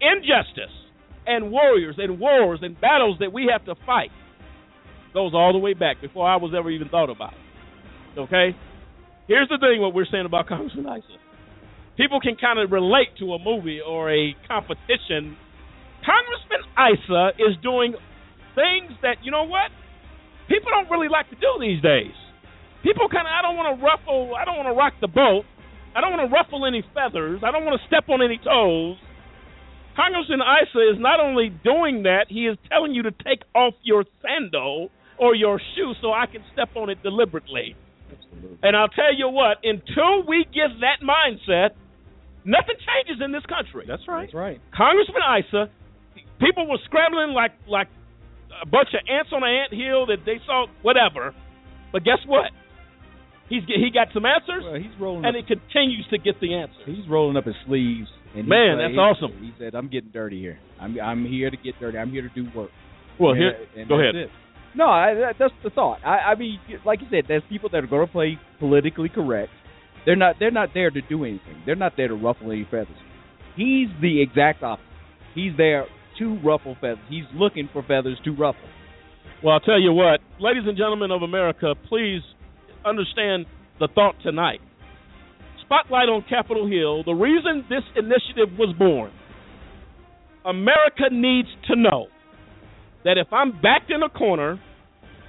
Injustice and warriors and wars and battles that we have to fight goes all the way back before I was ever even thought about it. Okay? Here's the thing, what we're saying about Congressman Issa. People can kind of relate to a movie or a competition. Congressman Issa is doing things that, you know what, people don't really like to do these days. People kind of, I don't want to ruffle, I don't want to rock the boat. I don't want to ruffle any feathers. I don't want to step on any toes. Congressman Issa is not only doing that, he is telling you to take off your sandal or your shoe so I can step on it deliberately. And I'll tell you what, until we get that mindset, nothing changes in this country. That's right. That's right. Congressman Issa, people were scrambling like like a bunch of ants on an anthill that they saw whatever. But guess what? He's he got some answers, well, he's rolling and up, he continues to get the answers. He's rolling up his sleeves. And Man, that's awesome. He said, I'm getting dirty here. I'm I'm here to get dirty. I'm here to do work. Well, and, here, and go ahead. It. No, I, that's the thought. I, I mean, like you said, there's people that are going to play politically correct. They're not. They're not there to do anything. They're not there to ruffle any feathers. He's the exact opposite. He's there to ruffle feathers. He's looking for feathers to ruffle. Well, I'll tell you what, ladies and gentlemen of America, please understand the thought tonight. Spotlight on Capitol Hill. The reason this initiative was born. America needs to know that if I'm backed in a corner,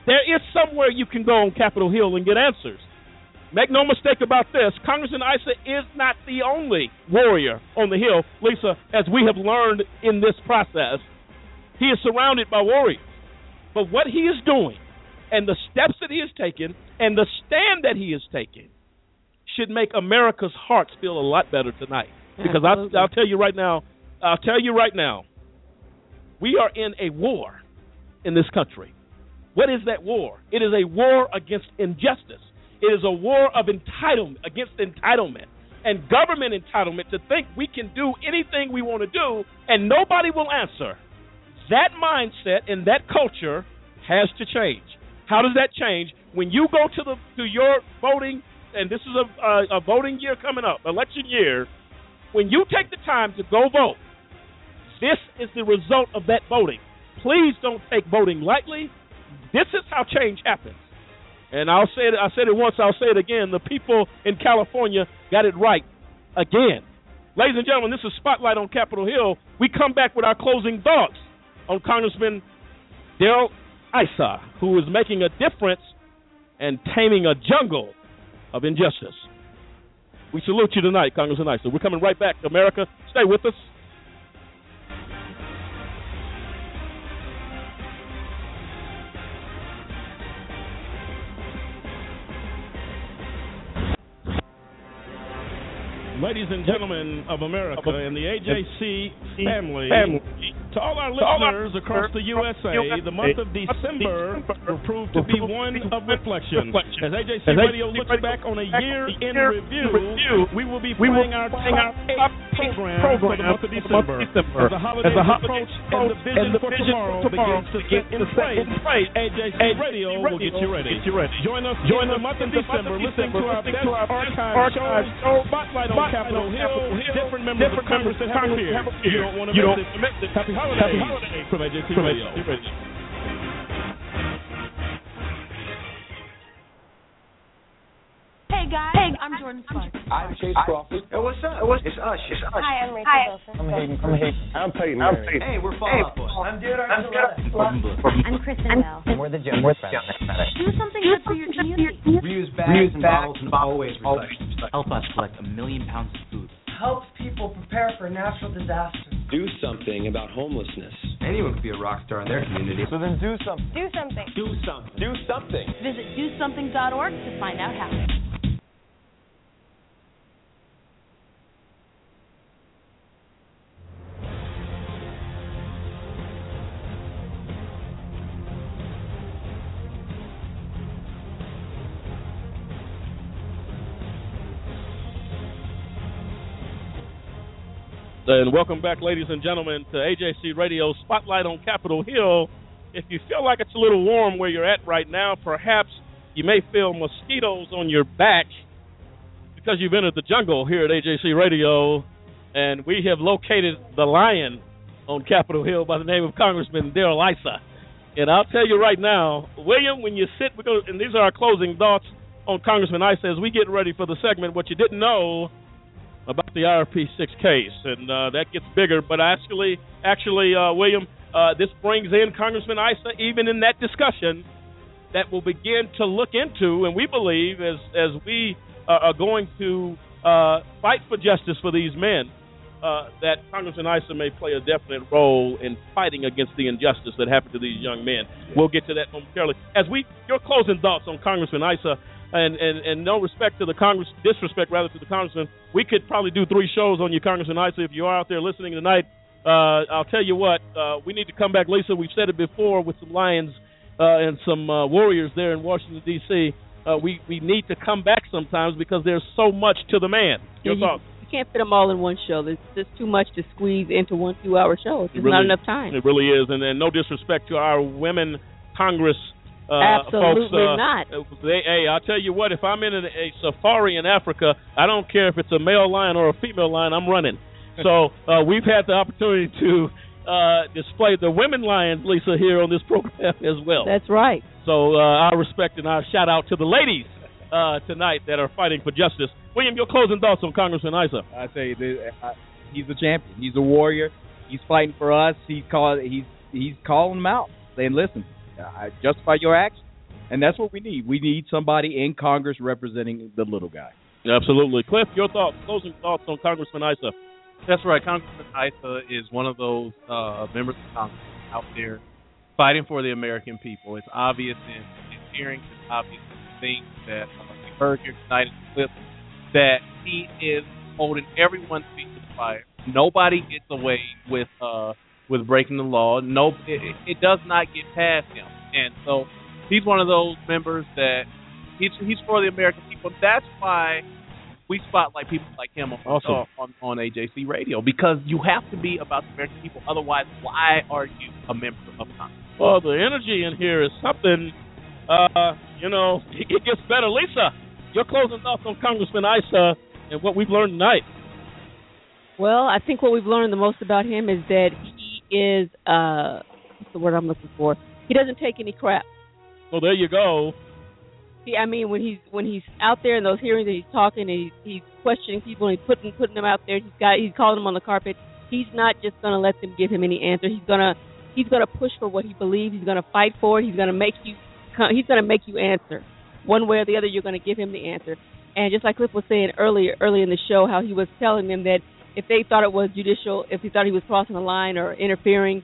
there is somewhere you can go on Capitol Hill and get answers. Make no mistake about this, Congressman Issa is not the only warrior on the Hill, Lisa, as we have learned in this process. He is surrounded by warriors. But what he is doing and the steps that he has taken and the stand that he is taking should make America's hearts feel a lot better tonight. Because I'll, I'll tell you right now, I'll tell you right now, we are in a war in this country. What is that war? It is a war against injustice. It is a war of entitlement, against entitlement and government entitlement to think we can do anything we want to do and nobody will answer. That mindset and that culture has to change. How does that change? When you go to the to your voting, and this is a, a, a voting year coming up, election year, when you take the time to go vote, this is the result of that voting. Please don't take voting lightly. This is how change happens. And I'll say it, I said it once, I'll say it again. The people in California got it right again. Ladies and gentlemen, this is Spotlight on Capitol Hill. We come back with our closing thoughts on Congressman Darrell Issa, who is making a difference and taming a jungle of injustice. We salute you tonight, Congressman Issa. We're coming right back to America. Stay with us. Ladies and gentlemen of America and the A J C family, to all our listeners across the U S A, the month of December will prove to be one of reflection. As A J C Radio looks back on a year in review, we will be playing our top program for the month of December. As the holidays approach and the vision for tomorrow begins to get in place, A J C Radio will get you ready. Join us in the month of December listening to our best archive shows, Spotlight on Capitol Hill, different members of Congress that have appeared. You don't want to miss this. Happy holidays from A J C Radio. Hey guys, hey, I'm Jordan Clark. I'm Chase Crawford. Hey, what's up? It's us. It's us. Hi, I'm Rachel Wilson. I'm Hayden. I'm Hayden. I'm Peyton. I'm Peyton. Hey, we're following up. I'm Derek. I'm Derek. I'm Kristen Bell. We're the Jim. We're the Do something good for your community. Reuse bags and bottles and always recycle. Help us collect a million pounds of food. Helps people prepare for natural disasters. Do something about homelessness. Anyone could be a rock star in their community. So then do something. Do something. Do something. Do something. Visit do something dot org to find out how. And welcome back, ladies and gentlemen, to A J C Radio Spotlight on Capitol Hill. If you feel like it's a little warm where you're at right now, perhaps you may feel mosquitoes on your back because you've entered the jungle here at A J C Radio, and we have located the lion on Capitol Hill by the name of Congressman Darrell Issa. And I'll tell you right now, William, when you sit, we're gonna, and these are our closing thoughts on Congressman Issa as we get ready for the segment, what you didn't know about the I R P six case, and uh, that gets bigger. But actually, actually, uh, William, uh, this brings in Congressman Issa, even in that discussion, that will begin to look into, and we believe, as as we uh, are going to uh, fight for justice for these men, uh, that Congressman Issa may play a definite role in fighting against the injustice that happened to these young men. We'll get to that momentarily. As we, your closing thoughts on Congressman Issa. And, and and no respect to the Congress, disrespect rather to the Congressman. We could probably do three shows on you, Congressman Issa. If you are out there listening tonight, uh, I'll tell you what, uh, we need to come back, Lisa. We've said it before with some Lions uh, and some uh, Warriors there in Washington, D C Uh, we, we need to come back sometimes because there's so much to the man. Your you, thoughts? You can't fit them all in one show. There's just too much to squeeze into one two-hour show. There's really, not enough time. It really is. And, and no disrespect to our women Congress. Uh, Absolutely folks, uh, not. They, hey, I'll tell you what, if I'm in a, a safari in Africa, I don't care if it's a male lion or a female lion, I'm running. So uh, we've had the opportunity to uh, display the women lions, Lisa, here on this program as well. That's right. So uh, our respect and our shout-out to the ladies uh, tonight that are fighting for justice. William, your closing thoughts on Congressman Issa. I say he's a champion. He's a warrior. He's fighting for us. He's, call, he's, he's calling them out, saying, listen, I justify your actions, and that's what we need. We need somebody in Congress representing the little guy. Absolutely. Cliff, your thoughts, closing thoughts on Congressman Issa. That's right. Congressman Issa is one of those uh, members of Congress out there fighting for the American people. It's obvious in his hearings, it's obvious in the things that uh, heard here tonight in Cliff, that he is holding everyone's feet to the fire. Nobody gets away with uh with breaking the law. No, it, it does not get past him. And so he's one of those members that he's, he's for the American people. That's why we spotlight people like him on, awesome. on, on A J C Radio, because you have to be about the American people. Otherwise, why are you a member of Congress? Well, the energy in here is something, uh, you know, it gets better. Lisa, your closing thoughts on Congressman Issa and what we've learned tonight. Well, I think what we've learned the most about him is that he is, uh, what's the word I'm looking for? He doesn't take any crap. Well, there you go. See, I mean, when he's when he's out there in those hearings and he's talking and he's, he's questioning people and he's putting putting them out there, he's got he's calling them on the carpet. He's not just going to let them give him any answer. He's gonna he's gonna push for what he believes. He's gonna fight for it. He's gonna make you he's gonna make you answer one way or the other. You're gonna give him the answer. And just like Cliff was saying earlier, early in the show, how he was telling them that if they thought it was judicial, if they thought he was crossing a line or interfering,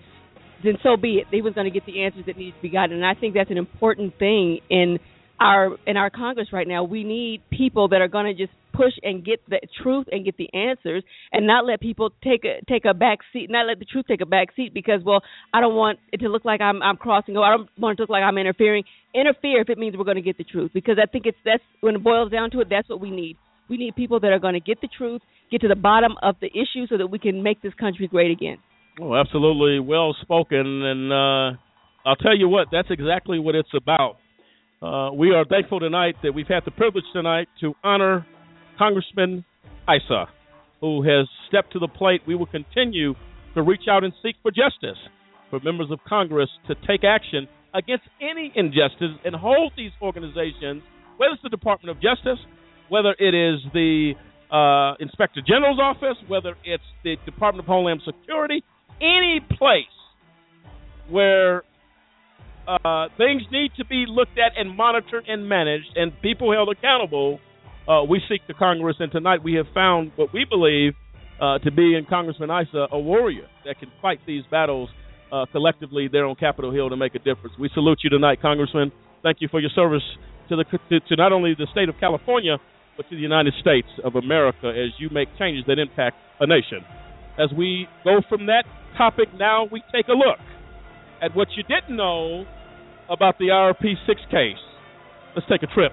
then so be it. They was going to get the answers that needed to be gotten. And I think that's an important thing in our in our Congress right now. We need people that are going to just push and get the truth and get the answers and not let people take a, take a back seat, not let the truth take a back seat because, well, I don't want it to look like I'm, I'm crossing over. I don't want it to look like I'm interfering. Interfere if it means we're going to get the truth, because I think it's that's when it boils down to it, that's what we need. We need people that are going to get the truth, get to the bottom of the issue so that we can make this country great again. Oh, absolutely. Well spoken. And uh, I'll tell you what, that's exactly what it's about. Uh, we are thankful tonight that we've had the privilege tonight to honor Congressman Issa, who has stepped to the plate. We will continue to reach out and seek for justice for members of Congress to take action against any injustice and hold these organizations, whether it's the Department of Justice, whether it is the uh, Inspector General's office, whether it's the Department of Homeland Security, any place where uh, things need to be looked at and monitored and managed and people held accountable, uh, we seek the Congress. And tonight we have found what we believe uh, to be in Congressman Issa, a warrior that can fight these battles uh, collectively there on Capitol Hill to make a difference. We salute you tonight, Congressman. Thank you for your service to, the, to, to not only the state of California, but to the United States of America as you make changes that impact a nation. As we go from that topic now, we take a look at what you didn't know about the I R P six case. Let's take a trip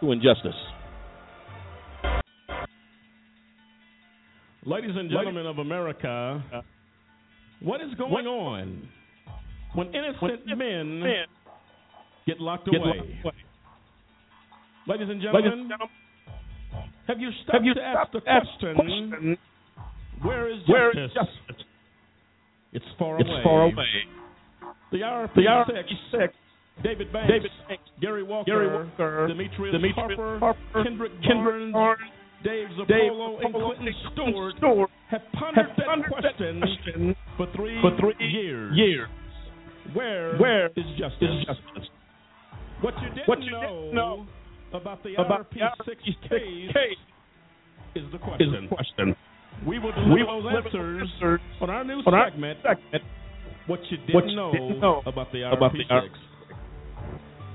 to injustice. Ladies and gentlemen of America, what is going on when innocent men get locked away? Ladies and gentlemen, have you stopped to ask the question, where is justice? It's far away. It's far away. The I R P six, David Banks, David Banks, Gary Walker, Gary Walker Demetrius, Demetrius Harper, Harper, Kendrick, Kendrick Barnes, Barnes, Dave Zapolo, and Clinton Stewart, Stewart have pondered have that pondered question, question for three, for three years. years. Where, Where is justice? Is justice? What you didn't, what you know, didn't know about the I R P six case is the question. Is the question. We will deliver we will those answers, answers on our new on segment, our segment, What You Didn't, what you know, didn't know About the I R P six.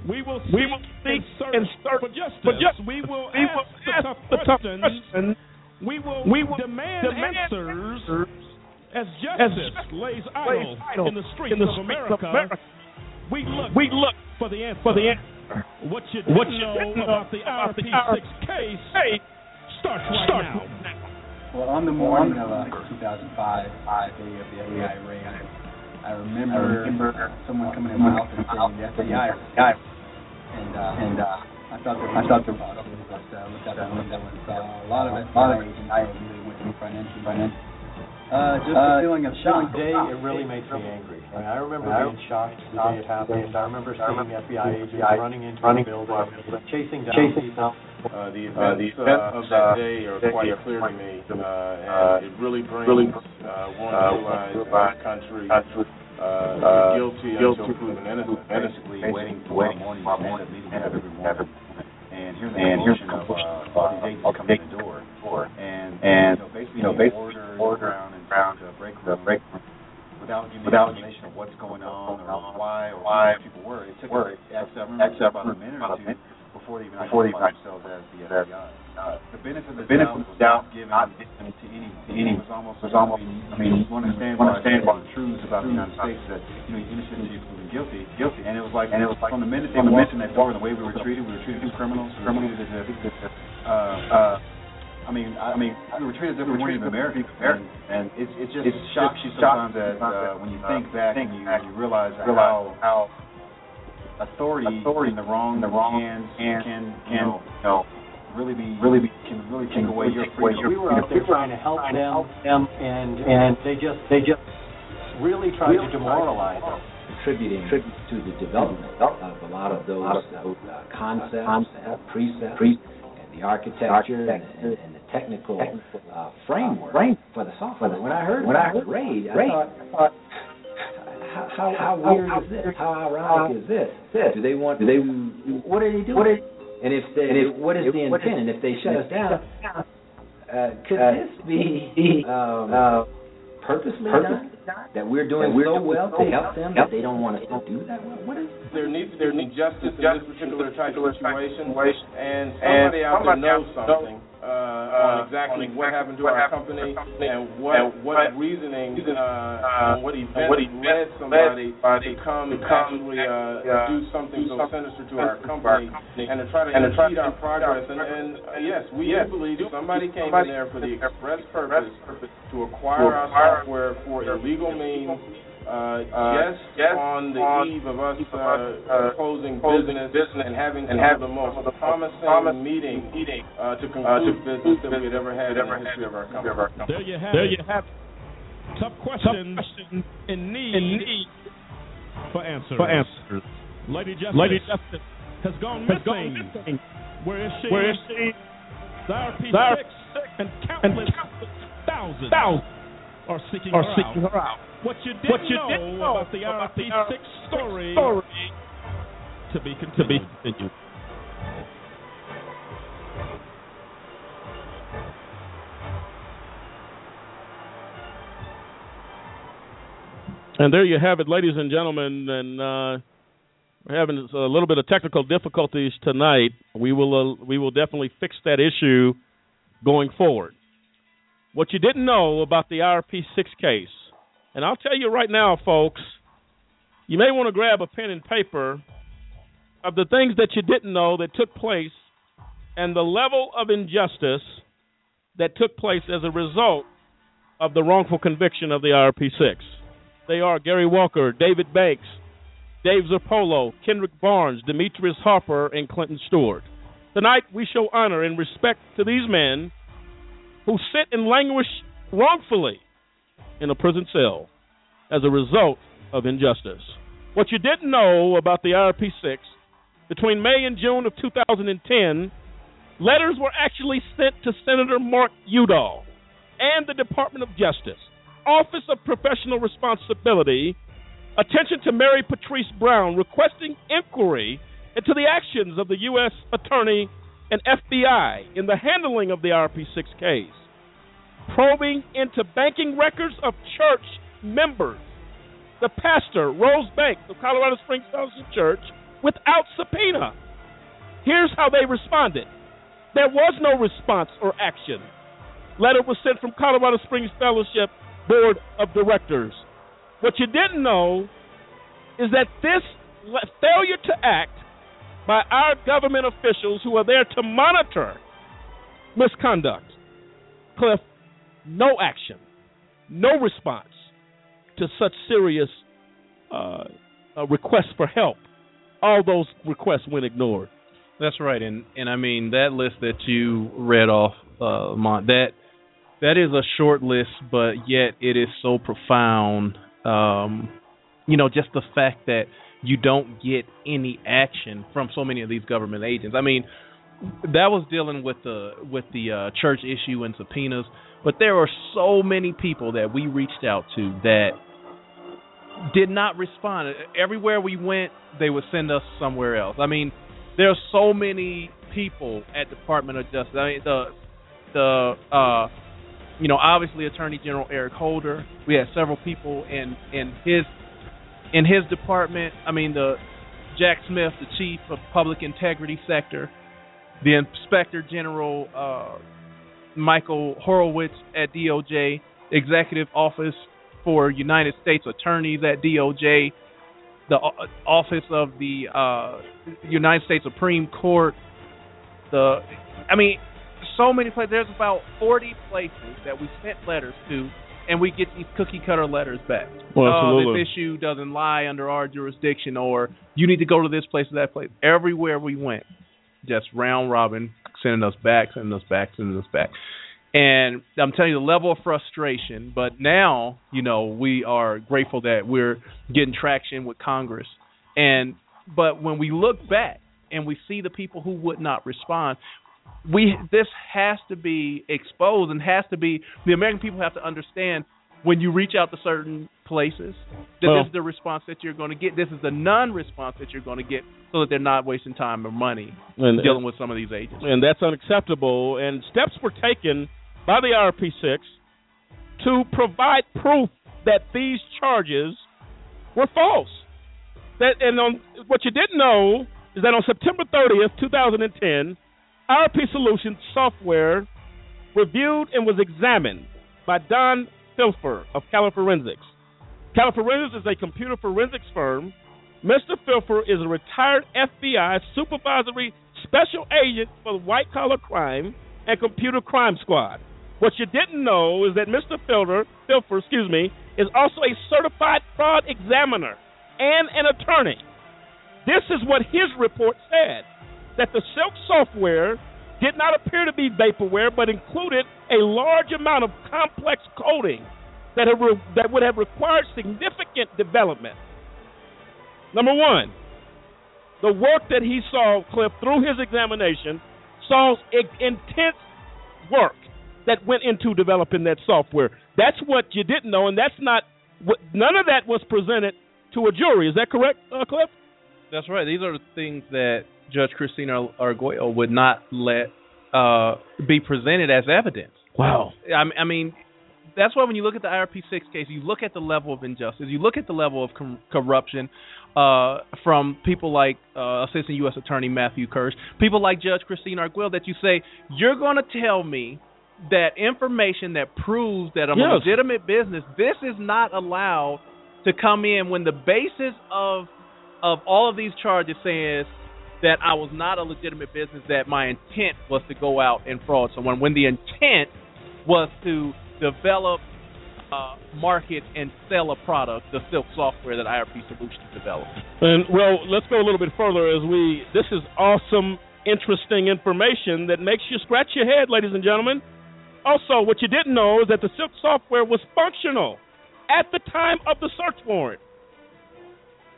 We will seek, we will seek and, search and search for justice. For justice. We will we ask, ask the tough the questions. Questions. We will, we will demand, demand answers, answers as justice, as justice lays, idle lays idle in the streets, in the streets of, America, of America. We look, we look for the answer. For the answer. What you didn't, what you didn't know, know about the I R P six case starts right start now. now. Well, on the morning of uh, two thousand five, I, the day of the F B I raid, I remember, I remember someone coming in my office saying the F B I. And, uh, and uh, I thought there was, I thought there was a lot of it, but uh, looked out the window and saw a lot of it. A lot of it. I really went in front end, front end. Uh, just uh, the feeling of shock. Day, it really makes me angry. I, mean, I remember I being shocked the day it happened. I remember seeing F B I agents running into the building, chasing down chasing people. Uh, the events, uh, the events uh, of that uh, day are quite clear to me, uh, and it really brings really, uh, one to realize uh, our country Uh, guilty, guilty until proven innocent, basically, basically waiting for waiting morning, my morning, meeting every morning, and here's the notion of uh, all these agents coming in the door, and, and so basically, you know, basically order, order around and around the break room, break room without giving without the explanation of what's going on, or why, or why people were. It took an extra about a minute or two before they even identified themselves as the F B I. Uh, the benefit of the benefit doubt, doubt given not given to any, to any. It was almost, it was almost I mean, you want to stand by the truths about the United States that, you know, innocent people have been guilty, guilty. And it was like, and it was like, from the minute they walked in that door, the way we were treated, we were treated as criminals, criminals as if, uh, uh, I mean, I mean, we were treated as if we were treated as Americans, and it's it's just shocks you sometimes that uh, when you think back and you you realize how how authority in the wrong the wrong hands can can help. Really be, really be, can really take away your freedom. We were out there trying to help them, them, and and they just they just really tried to demoralize us, contributing to the development of a lot of those uh, concepts, uh, precepts, and the architecture and, and, and the technical uh, framework for the software. When I heard when I heard raid, I thought, how how weird is this? How ironic is this? Do they want? Do they? What are they doing? And if they, and if, what is if, the intent? And if they shut us down, uh, could uh, this be um, uh, purposely, purposely done? That we're doing so well to help them that they don't want us to do that? What is there needs there needs justice in this particular type of situation, and somebody out there knows something uh, on exactly what happened to our company and what what reasoning uh, what event led somebody to come and actually uh, do something so sinister to our company and to try to impede our progress. And, and uh, yes, we believe somebody came in there for the express purpose to acquire our software for illegal means. Uh, uh, yes, yes, on the on eve of us uh, uh, closing business, business and having and have the most promising promise meeting uh, to conclude uh, to business that we had ever had in the history of our company. There you have there it. You have tough questions question in, need in need for answers. For answers. Lady Justice, Lady Justice has gone has missing. Gone missing. Where is she? Where is she? There are and countless thousands, thousands are seeking are her seeking out. Her out. What you didn't, what you know, didn't know about the I R P six story, story to be continued. To be continued. And there you have it, ladies and gentlemen. And uh, we're having a little bit of technical difficulties tonight. We will uh, we will definitely fix that issue going forward. What you didn't know about the I R P six case. And I'll tell you right now, folks, you may want to grab a pen and paper of the things that you didn't know that took place and the level of injustice that took place as a result of the wrongful conviction of the I R P six. They are Gary Walker, David Banks, Dave Zerpolo, Kendrick Barnes, Demetrius Harper, and Clinton Stewart. Tonight we show honor and respect to these men who sit and languish wrongfully in a prison cell as a result of injustice. What you didn't know about the I R P six, between May and June of two thousand ten, letters were actually sent to Senator Mark Udall and the Department of Justice, Office of Professional Responsibility, attention to Mary Patrice Brown, requesting inquiry into the actions of the U S Attorney and F B I in the handling of the I R P six case, probing into banking records of church members, the pastor, Rose Banks of Colorado Springs Fellowship Church, without subpoena. Here's how they responded. There was no response or action. Letter was sent from Colorado Springs Fellowship Board of Directors. What you didn't know is that this failure to act by our government officials who are there to monitor misconduct, Cliff, no action, no response to such serious uh, uh, requests for help. All those requests went ignored. That's right, and, and I mean, that list that you read off, uh, Mont, that that is a short list, but yet it is so profound. Um, you know, just the fact that you don't get any action from so many of these government agents. I mean, that was dealing with the with the uh, church issue and subpoenas, but there are so many people that we reached out to that did not respond. Everywhere we went, they would send us somewhere else. I mean, there are so many people at Department of Justice. I mean, the the uh, you know, obviously Attorney General Eric Holder. We had several people in, in his in his department. I mean, the Jack Smith, the Chief of Public Integrity Sector, the Inspector General uh, Michael Horowitz at D O J, Executive Office for United States Attorneys at D O J. The office of the uh, United States Supreme Court, the, I mean, so many places. There's about forty places that we sent letters to, and we get these cookie-cutter letters back. Well, absolutely. Uh, this issue doesn't lie under our jurisdiction, or you need to go to this place or that place. Everywhere we went, just round-robin, sending us back, sending us back, sending us back. And I'm telling you, the level of frustration, but now, you know, we are grateful that we're getting traction with Congress. And but when we look back and we see the people who would not respond, we this has to be exposed and has to be the American people have to understand when you reach out to certain places that well, this is the response that you're going to get. This is the non-response that you're going to get so that they're not wasting time or money and, dealing and, with some of these agents. And that's unacceptable. And steps were taken by the I R P six to provide proof that these charges were false. That and on, what you didn't know is that on September thirtieth, two thousand ten, I R P Solutions software reviewed and was examined by Don Filfer of CaliForensics. CaliForensics is a computer forensics firm. Mister Filfer is a retired F B I supervisory special agent for white-collar crime and computer crime squad. What you didn't know is that Mister Filfer, Filfer, excuse me, is also a certified fraud examiner and an attorney. This is what his report said, that the Silk software did not appear to be vaporware, but included a large amount of complex coding that have re- that would have required significant development. Number one, the work that he saw, Cliff, through his examination, saw intense work that went into developing that software. That's what you didn't know, and that's not what, none of that was presented to a jury. Is that correct, uh, Cliff? That's right. These are the things that Judge Christine Arguello would not let uh, be presented as evidence. Wow. I, I mean, that's why when you look at the I R P six case, you look at the level of injustice, you look at the level of com- corruption uh, from people like uh, Assistant U S Attorney Matthew Kirsch, people like Judge Christine Arguello, that you say, you're going to tell me that information that proves that I'm yes. a legitimate business, this is not allowed to come in when the basis of of all of these charges says that I was not a legitimate business, that my intent was to go out and fraud someone, when the intent was to develop uh, market and sell a product, the Silk software that I R P Solutions developed. And, well, let's go a little bit further as we, this is awesome, interesting information that makes you scratch your head, ladies and gentlemen. Also, what you didn't know is that the Silk software was functional at the time of the search warrant.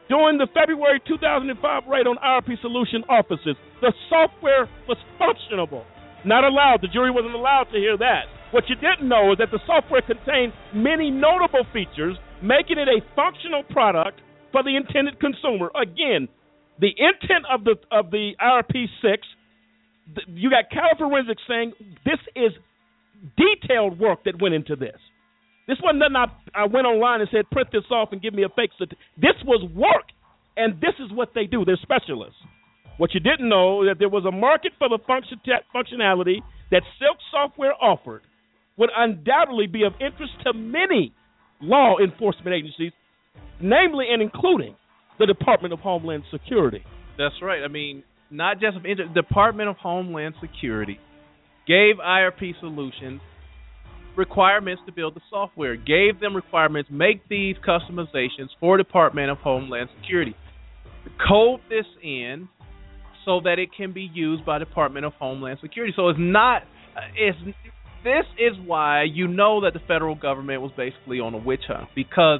During the February two thousand five raid on I R P Solution offices, the software was functional. Not allowed. The jury wasn't allowed to hear that. What you didn't know is that the software contained many notable features, making it a functional product for the intended consumer. Again, the intent of the of the I R P six, th- you got Califorensics saying this is detailed work that went into this. This wasn't nothing I, I went online and said, print this off and give me a fake certificate. This was work, and this is what they do. They're specialists. What you didn't know is that there was a market for the function te- functionality that Silk software offered would undoubtedly be of interest to many law enforcement agencies, namely and including the Department of Homeland Security. That's right. I mean, not just of interest. Department of Homeland Security gave I R P Solutions requirements to build the software, gave them requirements, make these customizations for Department of Homeland Security. Code this in so that it can be used by Department of Homeland Security. So it's not, it's, this is why you know that the federal government was basically on a witch hunt, because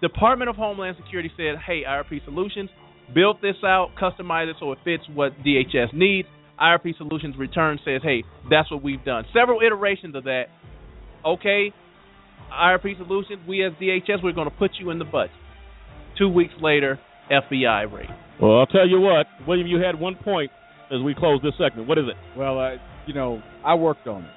Department of Homeland Security said, hey, I R P Solutions, build this out, customize it so it fits what D H S needs. I R P Solutions return says, hey, that's what we've done. Several iterations of that. Okay, I R P Solutions, we as D H S, we're going to put you in the budget. Two weeks later, F B I raid. Well, I'll tell you what, William, you had one point as we close this segment. What is it? Well, uh, you know, I worked on it.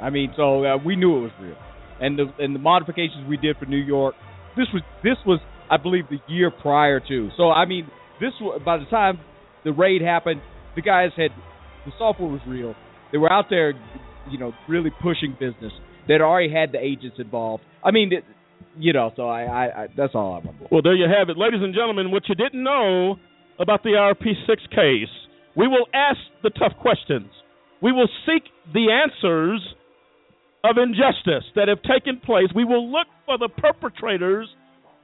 I mean, so uh, we knew it was real. And the and the modifications we did for New York, this was, this was, I believe, the year prior to. So, I mean, this by the time the raid happened, the guys had, the software was real. They were out there, you know, really pushing business. They'd already had the agents involved. I mean, it, you know, so I, I, I that's all I remember. Well, there you have it. Ladies and gentlemen, what you didn't know about the I R P six case, we will ask the tough questions. We will seek the answers of injustice that have taken place. We will look for the perpetrators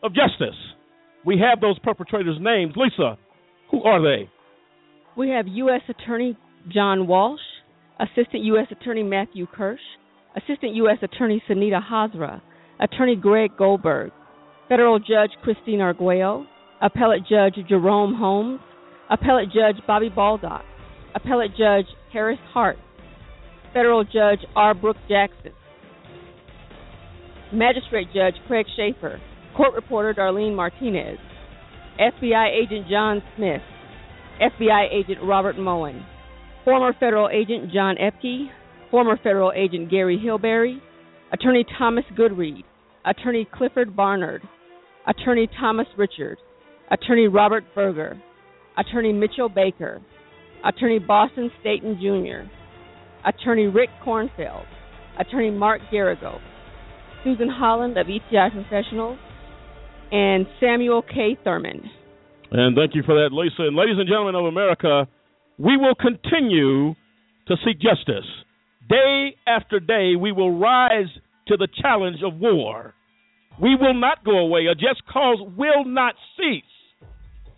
of justice. We have those perpetrators' names. Lisa, who are they? We have U S Attorney John Walsh, Assistant U S Attorney Matthew Kirsch, Assistant U S Attorney Sunita Hazra, Attorney Greg Goldberg, Federal Judge Christine Arguello, Appellate Judge Jerome Holmes, Appellate Judge Bobby Baldock, Appellate Judge Harris Hart, Federal Judge R. Brooke Jackson, Magistrate Judge Craig Schaefer, Court Reporter Darlene Martinez, F B I Agent John Smith, F B I Agent Robert Moen, former Federal Agent John Epke, former Federal Agent Gary Hillberry, Attorney Thomas Goodread, Attorney Clifford Barnard, Attorney Thomas Richard, Attorney Robert Berger, Attorney Mitchell Baker, Attorney Boston Staten Junior, Attorney Rick Kornfeld, Attorney Mark Garrigo, Susan Holland of E T I Professionals, and Samuel K. Thurmond. And thank you for that, Lisa. And ladies and gentlemen of America, we will continue to seek justice. Day after day, we will rise to the challenge of war. We will not go away. A just cause will not cease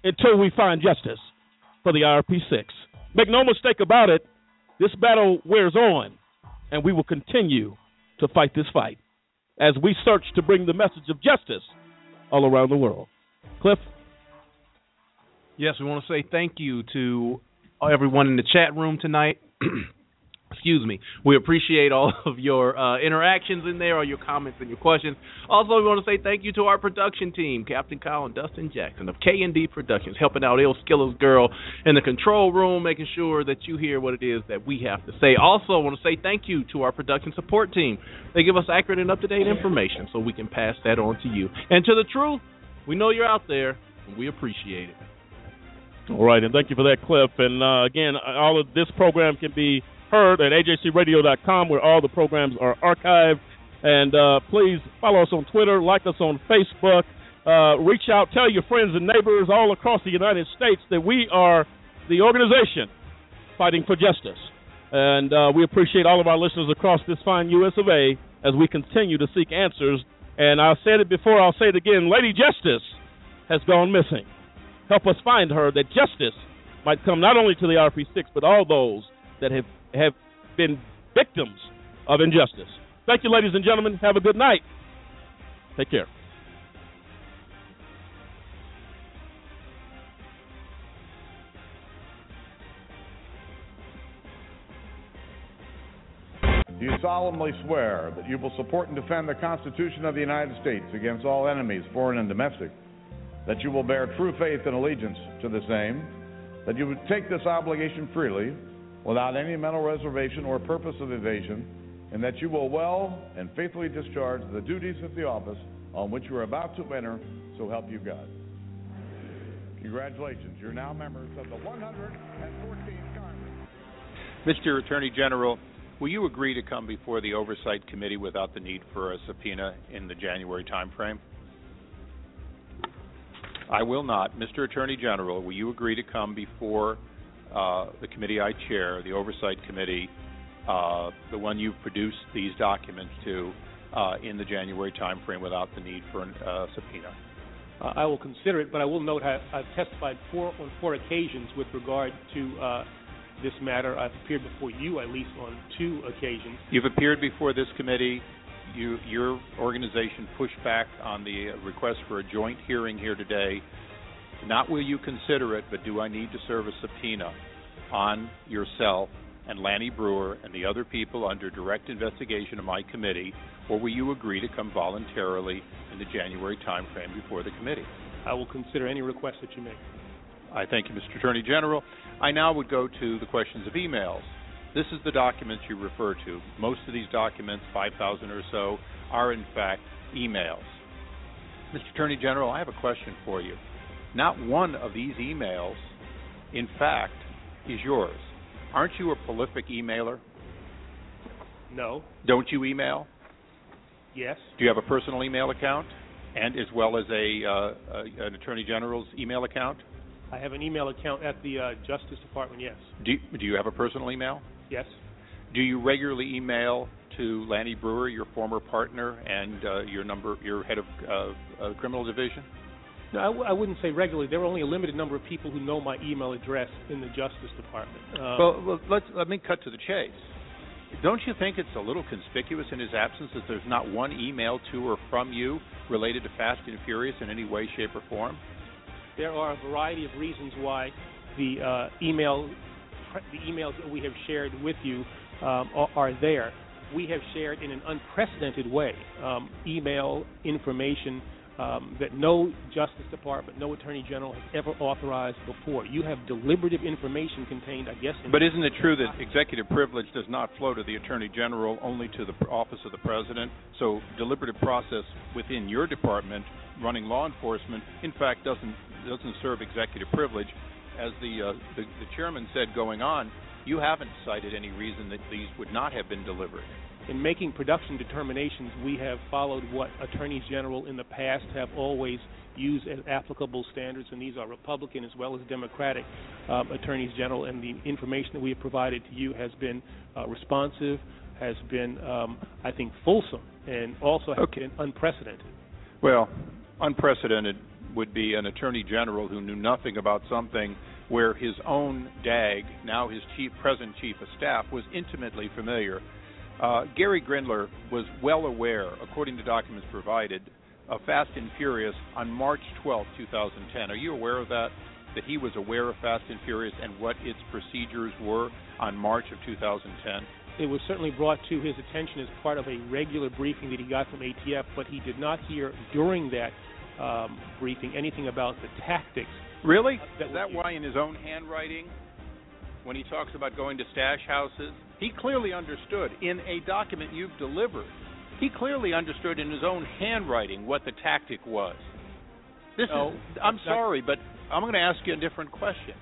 until we find justice for the I R P six. Make no mistake about it, this battle wears on, and we will continue to fight this fight as we search to bring the message of justice all around the world. Cliff? Yes, we want to say thank you to everyone in the chat room tonight. Excuse me. We appreciate all of your uh, interactions in there, all your comments and your questions. Also, we want to say thank you to our production team, Captain Kyle and Dustin Jackson of K and D Productions, helping out Il Skiller's girl in the control room, making sure that you hear what it is that we have to say. Also, I want to say thank you to our production support team. They give us accurate and up-to-date information so we can pass that on to you. And to the truth, we know you're out there, and we appreciate it. All right, and thank you for that, Cliff. And, uh, again, all of this program can be heard at A J C radio dot com, where all the programs are archived. And uh, please follow us on Twitter, like us on Facebook, uh, reach out, tell your friends and neighbors all across the United States that we are the organization fighting for justice. And uh, we appreciate all of our listeners across this fine U S of A as we continue to seek answers And I've said it before, I'll say it again, Lady Justice has gone missing. Help us find her, that justice might come not only to the R P six, but all those that have, have been victims of injustice. Thank you, ladies and gentlemen. Have a good night. Take care. Do you solemnly swear that you will support and defend the Constitution of the United States against all enemies, foreign and domestic, that you will bear true faith and allegiance to the same, that you would take this obligation freely, without any mental reservation or purpose of evasion, and that you will well and faithfully discharge the duties of the office on which you are about to enter, so help you God. Congratulations. You're now members of the one hundred fourteenth Congress. Mister Attorney General, will you agree to come before the Oversight Committee without the need for a subpoena in the January time frame? I will not. Mister Attorney General, will you agree to come before uh, the committee I chair, the Oversight Committee, uh, the one you've produced these documents to, uh, in the January time frame without the need for a uh, subpoena? Uh, I will consider it, but I will note I, I've testified four, on four occasions with regard to uh, this matter. I've appeared before you at least on two occasions. You've appeared before this committee. You, your organization pushed back on the request for a joint hearing here today. Not will you consider it, but do I need to serve a subpoena on yourself and Lanny Brewer and the other people under direct investigation of my committee, or will you agree to come voluntarily in the January time frame before the committee? I will consider any request that you make. I thank you, Mister Attorney General. I now would go to the questions of emails. This is the documents you refer to. Most of these documents, five thousand or so, are in fact emails. Mister Attorney General, I have a question for you. Not one of these emails, in fact, is yours. Aren't you a prolific emailer? No. Don't you email? Yes. Do you have a personal email account and as well as a, uh, a an Attorney General's email account? I have an email account at the uh, Justice Department, yes. Do you, do you have a personal email? Yes. Do you regularly email to Lanny Brewer, your former partner, and uh, your number, your head of uh, uh, criminal division? No, I, w- I wouldn't say regularly. There are only a limited number of people who know my email address in the Justice Department. Um, well, let's, let me cut to the chase. Don't you think it's a little conspicuous in his absence that there's not one email to or from you related to Fast and Furious in any way, shape, or form? There are a variety of reasons why the uh, email. The emails that we have shared with you um, are, are there. We have shared in an unprecedented way um, email information um, that no Justice Department, no Attorney General has ever authorized before. You have deliberative information contained, I guess. In but isn't it true that executive privilege does not flow to the Attorney General, only to the Office of the President? So deliberative process within your department, running law enforcement, in fact, doesn't doesn't serve executive privilege. As the, uh, the the chairman said going on, you haven't cited any reason that these would not have been delivered. In making production determinations, we have followed what attorneys general in the past have always used as applicable standards, and these are Republican as well as Democratic um, attorneys general, and the information that we have provided to you has been uh, responsive, has been, um, I think, fulsome, and also has okay. been unprecedented. Well, unprecedented would be an attorney general who knew nothing about something where his own D A G, now his chief, present chief of staff, was intimately familiar. Uh, Gary Grindler was well aware, according to documents provided, of Fast and Furious on March twelfth, two thousand ten. Are you aware of that, that he was aware of Fast and Furious and what its procedures were on March of two thousand ten? It was certainly brought to his attention as part of a regular briefing that he got from A T F, but he did not hear during that Um, briefing anything about the tactics. Really? That Is that why in his own handwriting, when he talks about going to stash houses, he clearly understood in a document you've delivered, he clearly understood in his own handwriting what the tactic was. This no, is, I'm sorry, but I'm going to ask you a different question.